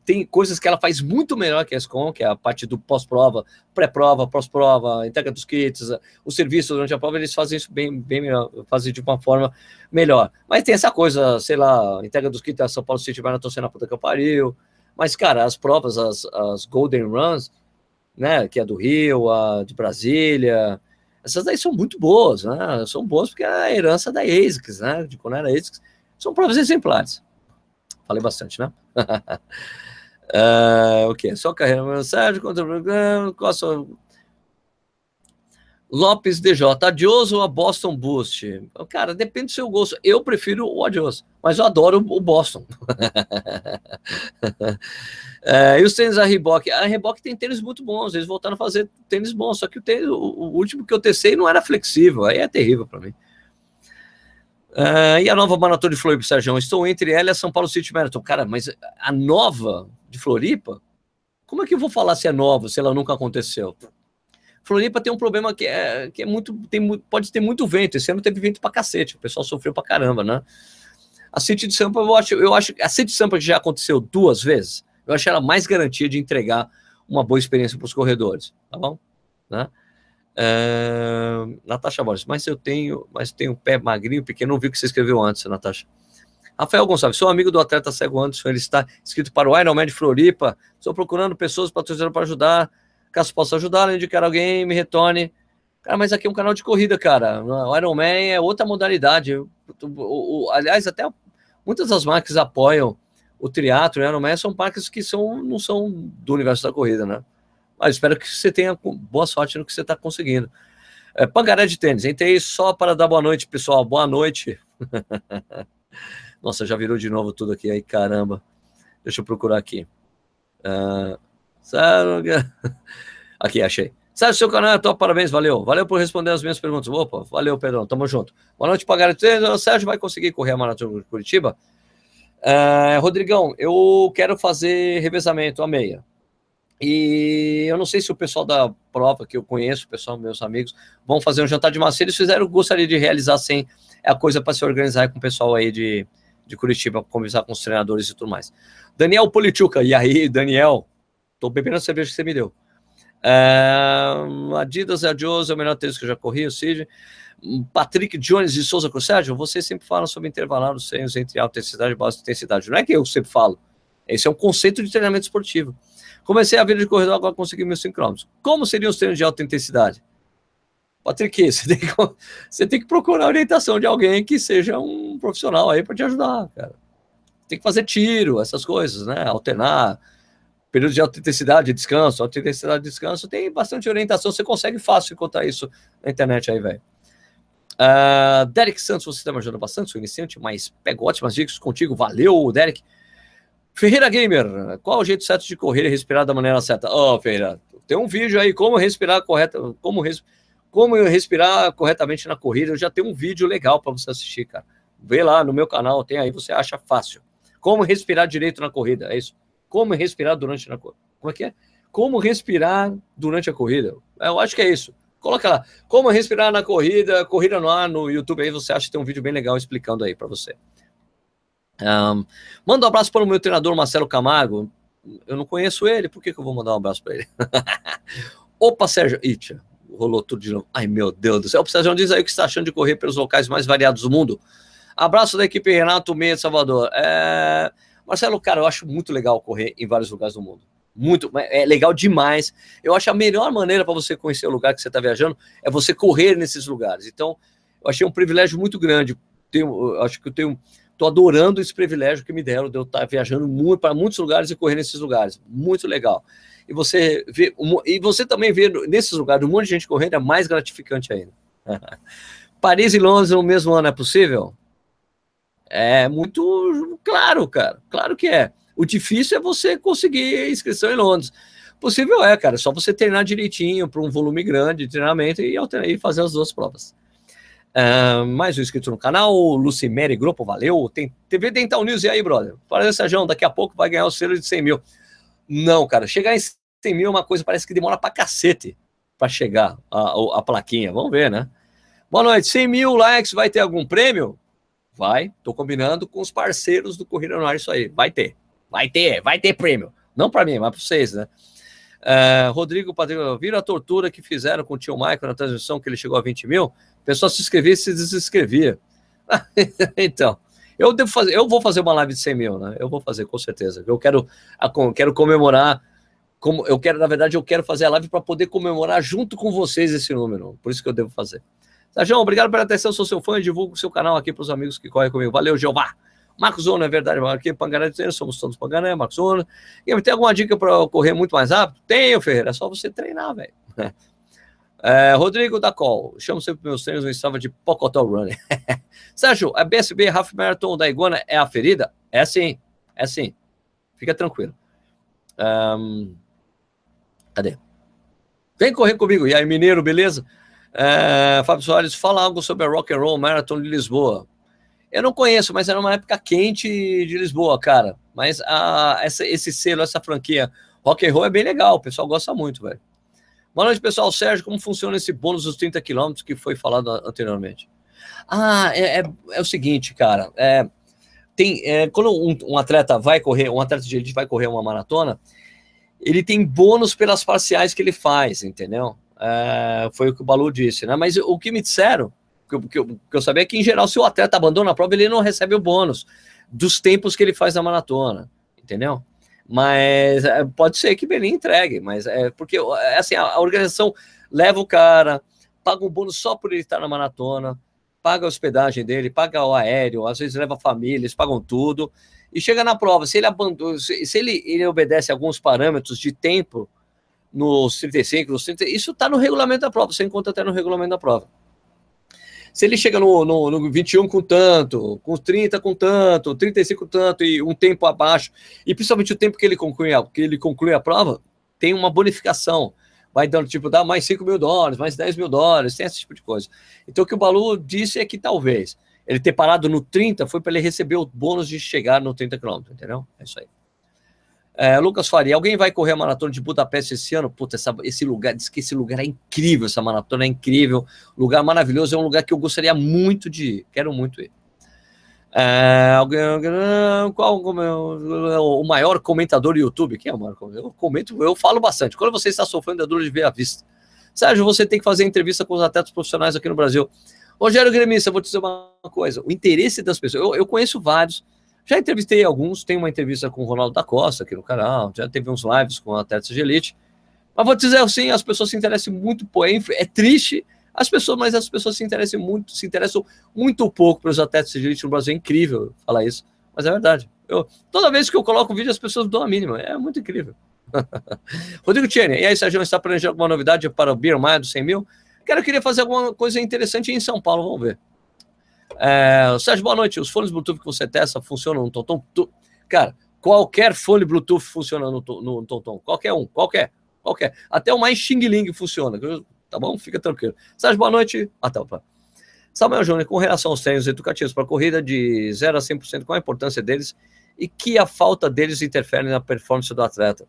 tem coisas que ela faz muito melhor que a ESCOM, que é a parte do pós-prova, pré-prova, pós-prova, entrega dos kits, o serviço durante a prova, eles fazem isso bem melhor, fazem de uma forma melhor. Mas tem essa coisa, sei lá, entrega dos kits a São Paulo City vai na torcida na puta que eu pariu. Mas, cara, as provas, as Golden Runs, né, que é do Rio, a de Brasília... essas daí são muito boas, né? São boas porque é a herança da Asics, né? De quando era Asics. São provas exemplares. Falei bastante, né? Ok, só carreira, mensagem, contra o programa, Lopes DJ, Adioso ou a Boston Boost? Cara, depende do seu gosto. Eu prefiro o Adioso, mas eu adoro o Boston. E os tênis da Reebok? A Reebok tem tênis muito bons, eles voltaram a fazer tênis bons, só que o último que eu testei não era flexível, aí é terrível para mim. E a nova maratona de Floripa, Sérgio? Estou entre ela e a São Paulo City Marathon. Cara, mas a nova de Floripa? Como é que eu vou falar se é nova, se ela nunca aconteceu? Floripa tem um problema que é muito, pode ter muito vento. Esse ano teve vento pra cacete, o pessoal sofreu pra caramba, né? A City de Sampa, eu acho a City de Sampa que já aconteceu 2 vezes, eu acho ela mais garantia de entregar uma boa experiência pros corredores, tá bom? Né? Natasha Borges, mas eu tenho pé magrinho, pequeno, não vi o que você escreveu antes, Natasha. Rafael Gonçalves, sou amigo do atleta cego Anderson, ele está inscrito para o Ironman de Floripa, estou procurando pessoas patrocinadoras para ajudar, caso possa ajudar, indicar alguém, me retorne. Cara, mas aqui é um canal de corrida, cara. O Ironman é outra modalidade. Aliás, até muitas das marcas apoiam o triatlo, o Ironman, são marcas que não são do universo da corrida, né? Mas espero que você tenha boa sorte no que você está conseguindo. Pangaré de tênis, entrei só para dar boa noite, pessoal. Boa noite. Nossa, já virou de novo tudo aqui. Aí, caramba. Deixa eu procurar aqui. Aqui, achei. Sabe o seu canal, top, parabéns, valeu. Valeu por responder as minhas perguntas. Opa, valeu, Pedrão, tamo junto. Boa noite pra galera. O Sérgio vai conseguir correr a Maratona de Curitiba? Rodrigão, eu quero fazer revezamento à meia. E eu não sei se o pessoal da prova, que eu conheço, o pessoal, meus amigos, vão fazer um jantar de macio. Eles fizeram, eu gostaria de realizar sem. É a coisa para se organizar com o pessoal aí de Curitiba, conversar com os treinadores e tudo mais. Daniel Polichuca, e aí, Daniel? Tô bebendo a cerveja que você me deu. Adidas e Adios é o melhor tênis que eu já corri, o Cid. Patrick Jones de Souza Cruz. Sérgio, vocês sempre falam sobre intervalar os treinos entre alta intensidade e baixa intensidade. Não é que eu sempre falo. Esse é um conceito de treinamento esportivo. Comecei a vida de corredor, agora consegui 1.500 km. Como seriam os treinos de alta intensidade? Patrick, você tem que procurar a orientação de alguém que seja um profissional aí para te ajudar, cara. Tem que fazer tiro, essas coisas, né? Alternar. Período de alta intensidade de descanso, alta intensidade de descanso, tem bastante orientação, você consegue fácil encontrar isso na internet aí, velho. Derek Santos, você está me ajudando bastante, sou iniciante, mas pego ótimas dicas contigo, valeu, Derek. Ferreira Gamer, qual é o jeito certo de correr e respirar da maneira certa? Ó, Ferreira, tem um vídeo aí, como respirar corretamente na corrida, eu já tenho um vídeo legal para você assistir, cara. Vê lá no meu canal, tem aí, você acha fácil. Como respirar direito na corrida, é isso. Como respirar durante a corrida. Como é que é? Como respirar durante a corrida. Eu acho que é isso. Coloca lá. Como respirar na corrida, Corrida no Ar, no YouTube. Aí você acha que tem um vídeo bem legal explicando aí para você. Manda um abraço para o meu treinador Marcelo Camargo. Eu não conheço ele, por que que eu vou mandar um abraço para ele? Opa, Sérgio. Itcha, rolou tudo de novo. Ai, meu Deus do céu. O Sérgio diz aí o que está achando de correr pelos locais mais variados do mundo. Abraço da equipe Renato Meia de Salvador. Marcelo, cara, eu acho muito legal correr em vários lugares do mundo. Muito, é legal demais. Eu acho a melhor maneira para você conhecer o lugar que você está viajando é você correr nesses lugares. Então, eu achei um privilégio muito grande. Estou adorando esse privilégio que me deram de eu estar viajando muito, para muitos lugares e correr nesses lugares. Muito legal. E você vê, também vê nesses lugares um monte de gente correndo, é mais gratificante ainda. Paris e Londres no mesmo ano é possível? É muito claro, cara. Claro que é. O difícil é você conseguir inscrição em Londres. Possível é, cara. É só você treinar direitinho para um volume grande de treinamento e fazer as duas provas. Mais um inscrito no canal, Lucimere Grupo, valeu. Tem TV Dental News, e aí, brother? Parece, Sérgio, daqui a pouco vai ganhar o selo de 100 mil. Não, cara. Chegar em 100 mil é uma coisa, parece que demora pra cacete para chegar a plaquinha. Vamos ver, né? Boa noite. 100 mil likes, vai ter algum prêmio? Vai. Tô combinando com os parceiros do Corrida no Ar isso aí. Vai ter. Vai ter prêmio. Não para mim, mas para vocês, né? Rodrigo Patrick, viram a tortura que fizeram com o tio Michael na transmissão, que ele chegou a 20 mil? O pessoal se inscrevia e se desinscrevia. Então, eu vou fazer uma live de 100 mil, né? Eu vou fazer, com certeza. Eu quero comemorar, na verdade, eu quero fazer a live para poder comemorar junto com vocês esse número. Por isso que eu devo fazer. Sérgio, obrigado pela atenção, sou seu fã e divulgo o seu canal aqui para os amigos que correm comigo. Valeu, Jeová! Marcos Ono, é verdade, aqui Pangaré de Treino, somos todos Pangaré, Marcos Ono. E tem alguma dica para eu correr muito mais rápido? Tenho, Ferreira, é só você treinar, velho. Rodrigo da Col, chamo sempre meus treinos no Strava de Pocotó Running. Sérgio, a BSB Half Marathon da Iguana é a ferida? É sim, é sim. Fica tranquilo. Cadê? Vem correr comigo. E aí, mineiro, beleza? Fábio Soares, fala algo sobre a Rock and Roll Marathon de Lisboa. Eu não conheço, mas era uma época quente de Lisboa, cara. Mas esse selo, essa franquia Rock and Roll é bem legal. O pessoal gosta muito, velho. Boa noite, pessoal. Sérgio, como funciona esse bônus dos 30 km que foi falado anteriormente? É o seguinte, cara. Quando um atleta vai correr, um atleta de elite vai correr uma maratona, ele tem bônus pelas parciais que ele faz, entendeu? Foi o que o Balu disse, né? Mas o que me disseram, que eu sabia, é que, em geral, se o atleta abandona a prova, ele não recebe o bônus dos tempos que ele faz na maratona, entendeu? Mas pode ser que Berlim entregue, mas porque assim, a organização leva o cara, paga um bônus só por ele estar na maratona, paga a hospedagem dele, paga o aéreo, às vezes leva a família, eles pagam tudo, e chega na prova, se ele abandona, se ele obedece alguns parâmetros de tempo, nos 35, nos 30, isso está no regulamento da prova, você encontra até no regulamento da prova. Se ele chega no 21 com tanto, com 30 com tanto, 35 com tanto e um tempo abaixo, e principalmente o tempo que ele conclui a prova, tem uma bonificação. Vai dando, tipo, dá mais $5 mil, mais $10 mil, tem esse tipo de coisa. Então o que o Balu disse é que talvez ele ter parado no 30 foi para ele receber o bônus de chegar no 30 km, entendeu? É isso aí. Lucas Faria, alguém vai correr a maratona de Budapeste esse ano? Puta, esse lugar, diz que esse lugar é incrível, essa maratona é incrível, lugar maravilhoso, é um lugar que eu gostaria muito de ir, quero muito ir. O maior comentador do YouTube? Quem é o maior comentador? Eu falo bastante. Quando você está sofrendo da dor de ver a vista, Sérgio, você tem que fazer entrevista com os atletas profissionais aqui no Brasil. Rogério Gremista, eu vou te dizer uma coisa, o interesse das pessoas, eu conheço vários. Já entrevistei alguns, tem uma entrevista com o Ronaldo da Costa aqui no canal, já teve uns lives com atletas de elite, mas vou dizer assim, as pessoas se interessam muito, é triste, mas as pessoas se interessam muito pouco pelos atletas de elite no Brasil, é incrível falar isso, mas é verdade. Toda vez que eu coloco vídeo, as pessoas dão a mínima, é muito incrível. Rodrigo Tiene, e aí, Sérgio, está planejando alguma novidade para o Beer Mile dos 100 mil? Eu queria fazer alguma coisa interessante em São Paulo, vamos ver. Sérgio, boa noite. Os fones Bluetooth que você testa funcionam no TomTom? Cara, qualquer fone Bluetooth funciona no TomTom. Qualquer um, qualquer. Até o mais xing-ling funciona. Tá bom? Fica tranquilo. Sérgio, boa noite. Tá. Samuel Júnior, com relação aos treinos educativos para corrida de 0 a 100%, qual a importância deles e que a falta deles interfere na performance do atleta?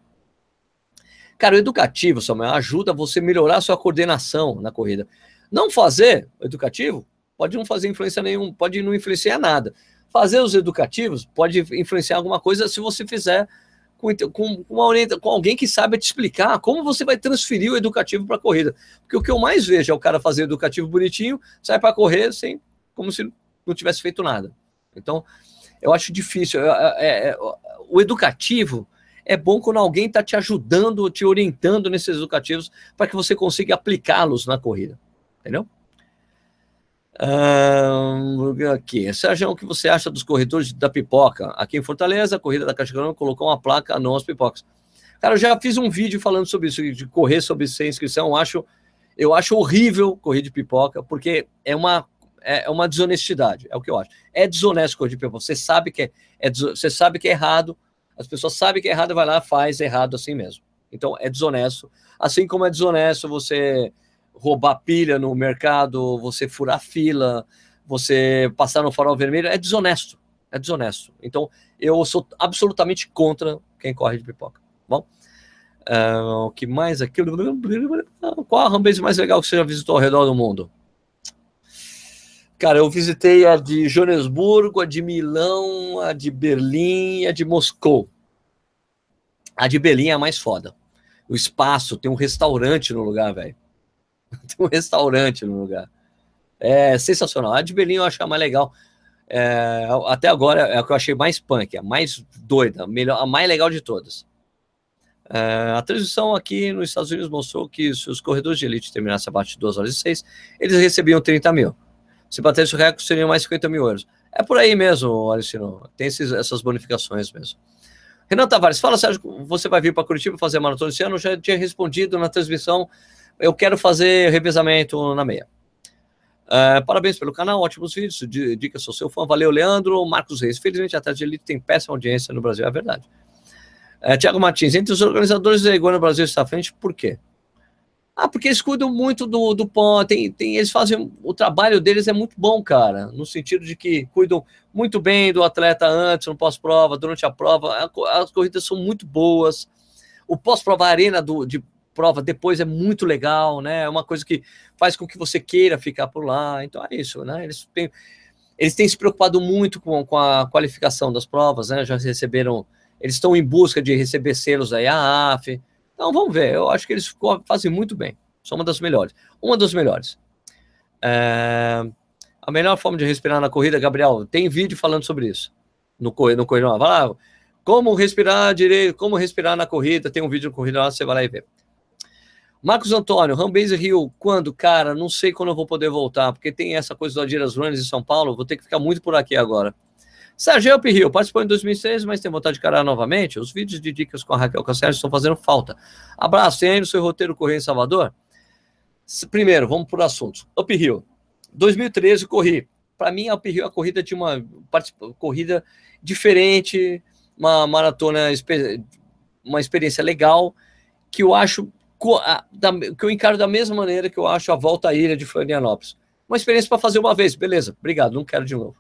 Cara, o educativo, Samuel, ajuda você a melhorar a sua coordenação na corrida. Não fazer educativo pode não fazer influência nenhuma, pode não influenciar nada. Fazer os educativos pode influenciar alguma coisa se você fizer com alguém que saiba te explicar como você vai transferir o educativo para a corrida. Porque o que eu mais vejo é o cara fazer educativo bonitinho, sai para correr sem, como se não tivesse feito nada. Então, eu acho difícil. O educativo é bom quando alguém está te ajudando, te orientando nesses educativos para que você consiga aplicá-los na corrida. Entendeu? Aqui, Sérgio, o que você acha dos corredores da pipoca? Aqui em Fortaleza, a corrida da Caixa Econômica colocou uma placa não às pipocas. Cara, eu já fiz um vídeo falando sobre isso, de correr sem inscrição. Eu acho horrível correr de pipoca, porque é uma desonestidade, é o que eu acho. É desonesto correr de pipoca. Você sabe que você sabe que é errado, as pessoas sabem que é errado, vai lá, faz errado assim mesmo. Então é desonesto. Assim como é desonesto você roubar pilha no mercado, você furar fila, você passar no farol vermelho, é desonesto, é desonesto. Então, eu sou absolutamente contra quem corre de pipoca. Bom, o que mais aqui? Qual a run-base mais legal que você já visitou ao redor do mundo? Cara, eu visitei a de Joanesburgo, a de Milão, a de Berlim e a de Moscou. A de Berlim é a mais foda. O espaço, tem um restaurante no lugar, velho. Tem um restaurante no lugar. É sensacional. A de Berlim eu acho a mais legal. Até agora é a que eu achei mais punk, a mais doida, a mais legal de todas. A transmissão aqui nos Estados Unidos mostrou que se os corredores de elite terminassem abaixo de 2 horas e 6, eles recebiam 30 mil. Se batesse o recorde, seriam mais 50 mil euros. É por aí mesmo, Alicino. Tem essas bonificações mesmo. Renan Tavares, fala, Sérgio, você vai vir para Curitiba fazer maratona esse ano? Eu já tinha respondido na transmissão. Eu quero fazer revezamento na meia. Parabéns pelo canal, ótimos vídeos, dicas, sou seu fã. Valeu, Leandro. Marcos Reis, felizmente a Atleta de Elite tem péssima audiência no Brasil, é verdade. Tiago Martins, entre os organizadores da Iguana Brasil está à frente, por quê? Ah, porque eles cuidam muito do pão, eles fazem, o trabalho deles é muito bom, cara, no sentido de que cuidam muito bem do atleta antes, no pós-prova, durante a prova, as corridas são muito boas. O pós-prova, a arena de prova depois é muito legal, né? É uma coisa que faz com que você queira ficar por lá. Então é isso, né? Eles têm se preocupado muito com a qualificação das provas, né? Já receberam, eles estão em busca de receber selos da IAAF. Então vamos ver, eu acho que eles fazem muito bem. São uma das melhores. Uma das melhores. A melhor forma de respirar na corrida, Gabriel, tem vídeo falando sobre isso. No Corrida no Ar. Como respirar direito, como respirar na corrida, tem um vídeo no Corrida no Ar, você vai lá e vê. Marcos Antônio, Runbase Rio, quando? Cara, não sei quando eu vou poder voltar, porque tem essa coisa do Adidas Runs em São Paulo, vou ter que ficar muito por aqui agora. Sérgio Up Rio, participou em 2006, mas tem vontade de encarar novamente? Os vídeos de dicas com a Raquel Cassérgio estão fazendo falta. Abraço, tem aí no seu roteiro correr em Salvador? Primeiro, vamos por assuntos. Up Rio, 2013 corri. Para mim, Up Rio é a corrida de uma corrida diferente, uma maratona, uma experiência legal, que eu acho que eu encaro da mesma maneira que eu acho a volta à ilha de Florianópolis. Uma experiência para fazer uma vez, beleza, obrigado, não quero de novo.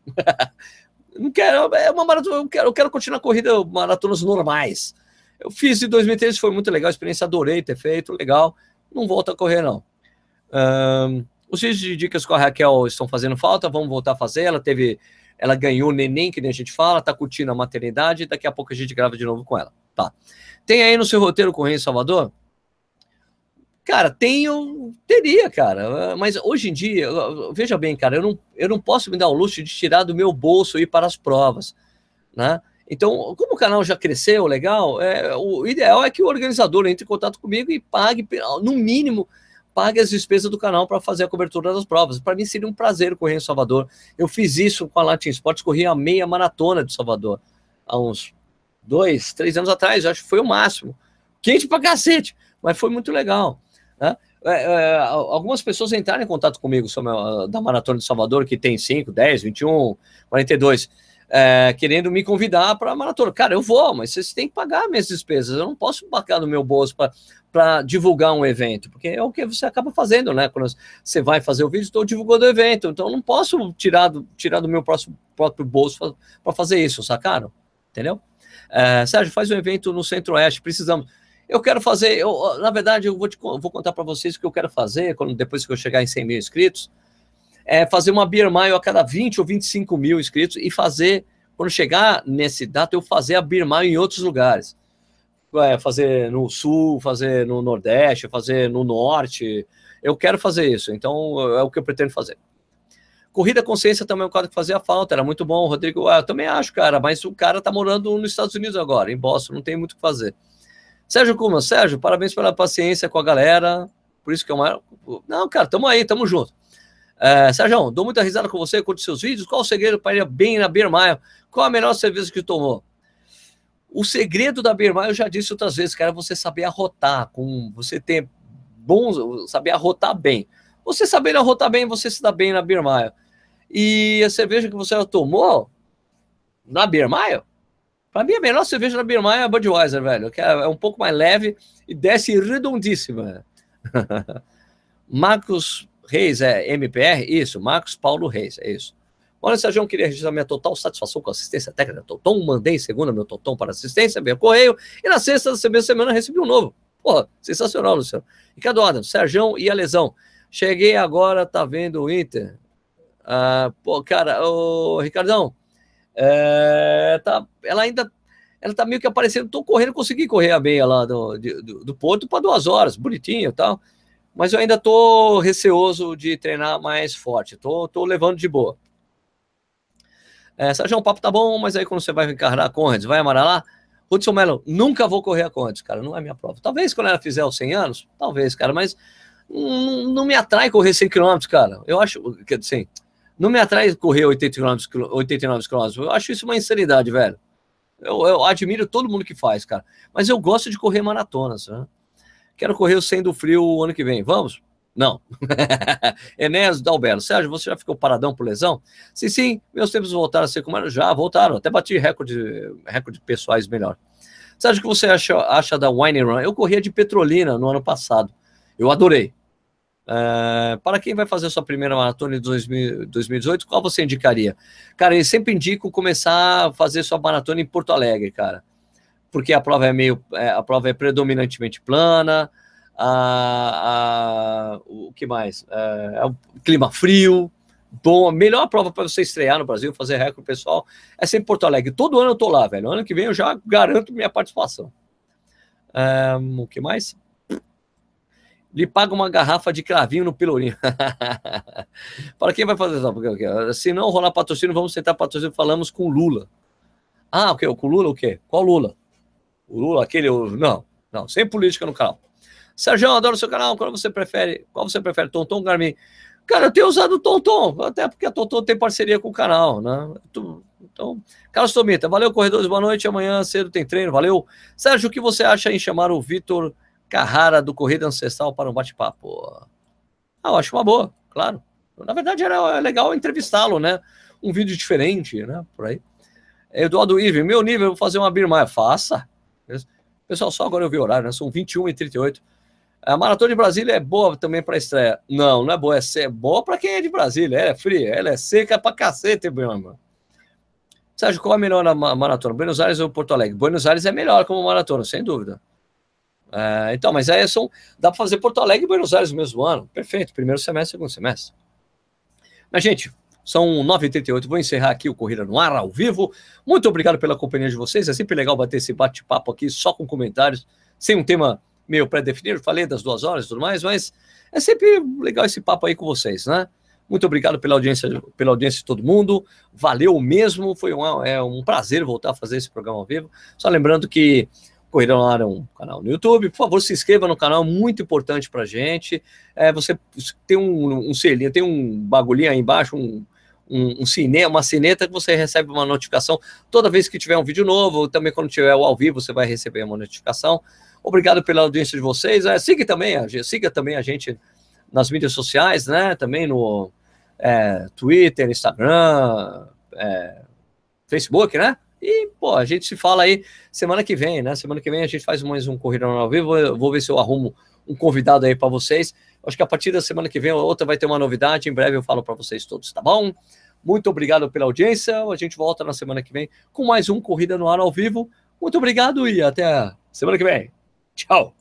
Não quero, é uma maratona, eu quero continuar a corrida, maratonas normais. Eu fiz em 2013, foi muito legal, a experiência adorei ter feito, legal, não volto a correr não. Os vídeos de dicas com a Raquel estão fazendo falta, vamos voltar a fazer, ela ganhou neném, que nem a gente fala, tá curtindo a maternidade, daqui a pouco a gente grava de novo com ela, tá. Tem aí no seu roteiro correr em Salvador? Cara, teria, cara, mas hoje em dia, veja bem, cara, eu não posso me dar o luxo de tirar do meu bolso e ir para as provas, né? Então, como o canal já cresceu, legal, o ideal é que o organizador entre em contato comigo e pague, no mínimo, pague as despesas do canal para fazer a cobertura das provas. Para mim seria um prazer correr em Salvador. Eu fiz isso com a Latin Sports, corri a meia maratona de Salvador, há uns 2, 3 anos atrás, acho que foi o máximo. Quente pra cacete, mas foi muito legal. Né? Algumas pessoas entraram em contato comigo sobre da Maratona de Salvador, que tem 5, 10, 21, 42, querendo me convidar para a maratona. Cara, eu vou, mas vocês têm que pagar minhas despesas. Eu não posso embarcar no meu bolso para divulgar um evento, porque é o que você acaba fazendo, né? Quando você vai fazer o vídeo, estou divulgando o evento. Então, eu não posso tirar do meu próprio bolso para fazer isso, sacaram? Entendeu? Sérgio, faz um evento no Centro-Oeste, precisamos. Eu quero fazer, na verdade, eu vou contar para vocês o que eu quero fazer, depois que eu chegar em 100 mil inscritos. fazer uma Beer Mile a cada 20 ou 25 mil inscritos e fazer, quando chegar nesse data, eu fazer a Beer Mile em outros lugares. Fazer no Sul, fazer no Nordeste, fazer no Norte. Eu quero fazer isso, então é o que eu pretendo fazer. Corrida consciência também é um quadro que fazia falta, era muito bom, Rodrigo. Eu também acho, cara, mas o cara tá morando nos Estados Unidos agora, em Boston, não tem muito o que fazer. Sérgio Kuma, Sérgio, parabéns pela paciência com a galera, por isso que é uma... Não, cara, tamo aí, tamo junto. Sérgio, dou muita risada com você, curto seus vídeos. Qual o segredo para ir bem na Beer Mile? Qual a melhor cerveja que tomou? O segredo da Beer Mile, eu já disse outras vezes, cara, é você saber arrotar, você ter bons... saber arrotar bem. Você saber arrotar bem, você se dá bem na Beer Mile. E a cerveja que você tomou na Beer Mile, pra mim a melhor cerveja na Beer Mile é a Budweiser, velho, que é um pouco mais leve e desce redondíssima. Marcos Reis, MPR? Isso, Marcos Paulo Reis, é isso. Olha, Sérgio, queria registrar minha total satisfação com a assistência técnica do TomTom. Mandei segunda meu TomTom para assistência, meu correio, e na sexta da semana recebi um novo. Pô, sensacional, Luciano. Ricardo Adam, Sérgio e a lesão. Cheguei agora, tá vendo o Inter. Pô, cara, ô, Ricardão, ela tá meio que aparecendo, tô correndo, consegui correr a meia lá do Porto para 2 horas, bonitinho e tal, mas eu ainda tô receoso de treinar mais forte, tô levando de boa. Sérgio, o papo tá bom, mas aí quando você vai encarnar a Conrads, vai amarar lá? Hudson Mello, nunca vou correr a Conrads, cara, não é minha prova. Talvez quando ela fizer os 100 anos, talvez, cara, mas não me atrai correr 100 km, cara, eu acho, quer dizer, assim, não me atrai correr 89 km, eu acho isso uma insanidade, velho. Eu admiro todo mundo que faz, cara. Mas eu gosto de correr maratonas, né? Quero correr o 100 do frio o ano que vem, vamos? Não. Enéas Dalbelo, Sérgio, você já ficou paradão por lesão? Sim, sim, meus tempos voltaram a ser como eram, já voltaram, até bati recorde pessoais melhor. Sérgio, o que você acha da Wine Run? Eu corria de Petrolina no ano passado, eu adorei. Para quem vai fazer a sua primeira maratona de 2018, qual você indicaria? Cara, eu sempre indico começar a fazer sua maratona em Porto Alegre, cara, porque a prova é predominantemente plana, o que mais? É um clima frio, bom, a melhor prova para você estrear no Brasil, fazer recorde pessoal, é sempre Porto Alegre. Todo ano eu tô lá, velho, ano que vem eu já garanto minha participação. O que mais? Lhe paga uma garrafa de cravinho no pelourinho. Para quem vai fazer isso? Se não rolar patrocínio, vamos tentar patrocínio. Falamos com Lula. Ah, o quê? Com Lula o quê? Qual Lula? O Lula, aquele... Não, sem política no canal. Sérgio, adoro o seu canal. Qual você prefere? TomTom ou Garmin? Cara, eu tenho usado o TomTom, até porque a TomTom tem parceria com o canal, né? Então, Carlos Tomita, valeu, corredores, boa noite. Amanhã cedo tem treino, valeu. Sérgio, o que você acha em chamar o Vitor Carrara do Corrida Ancestral para um bate-papo? Eu acho uma boa, claro. Na verdade, era legal entrevistá-lo, né? Um vídeo diferente, né? Por aí. Eduardo Ive, meu nível, vou fazer uma Beer Mile. Faça. Pessoal, só agora eu vi o horário, né? São 21h38. A Maratona de Brasília é boa também para estreia. Não, não é boa. É boa para quem é de Brasília. Ela é fria, ela é seca para cacete, meu irmão. Sérgio, qual é a melhor maratona? Buenos Aires ou Porto Alegre? Buenos Aires é melhor como maratona, sem dúvida. Então, mas aí dá para fazer Porto Alegre e Buenos Aires no mesmo ano. Perfeito, primeiro semestre, segundo semestre. Mas, gente, são 9h38, vou encerrar aqui o Corrida no Ar, ao vivo. Muito obrigado pela companhia de vocês, é sempre legal bater esse bate-papo aqui, só com comentários, sem um tema meio pré-definido, falei das 2 horas e tudo mais, mas é sempre legal esse papo aí com vocês, né? Muito obrigado pela audiência de todo mundo, valeu mesmo, foi um prazer voltar a fazer esse programa ao vivo. Só lembrando que Corrida no Ar é um canal no YouTube, por favor, se inscreva no canal, muito importante pra gente. Você tem um selinho, tem um bagulhinho aí embaixo, uma sineta que você recebe uma notificação toda vez que tiver um vídeo novo, também quando tiver o ao vivo você vai receber uma notificação. Obrigado pela audiência de vocês, siga também a gente nas mídias sociais, né? Também no Twitter, Instagram, Facebook, né? E, pô, a gente se fala aí semana que vem, né? Semana que vem a gente faz mais um Corrida ao Vivo. Eu vou ver se eu arrumo um convidado aí para vocês. Acho que a partir da semana que vem ou outra vai ter uma novidade. Em breve eu falo para vocês todos, tá bom? Muito obrigado pela audiência. A gente volta na semana que vem com mais um Corrida no Ar ao vivo. Muito obrigado e até semana que vem. Tchau!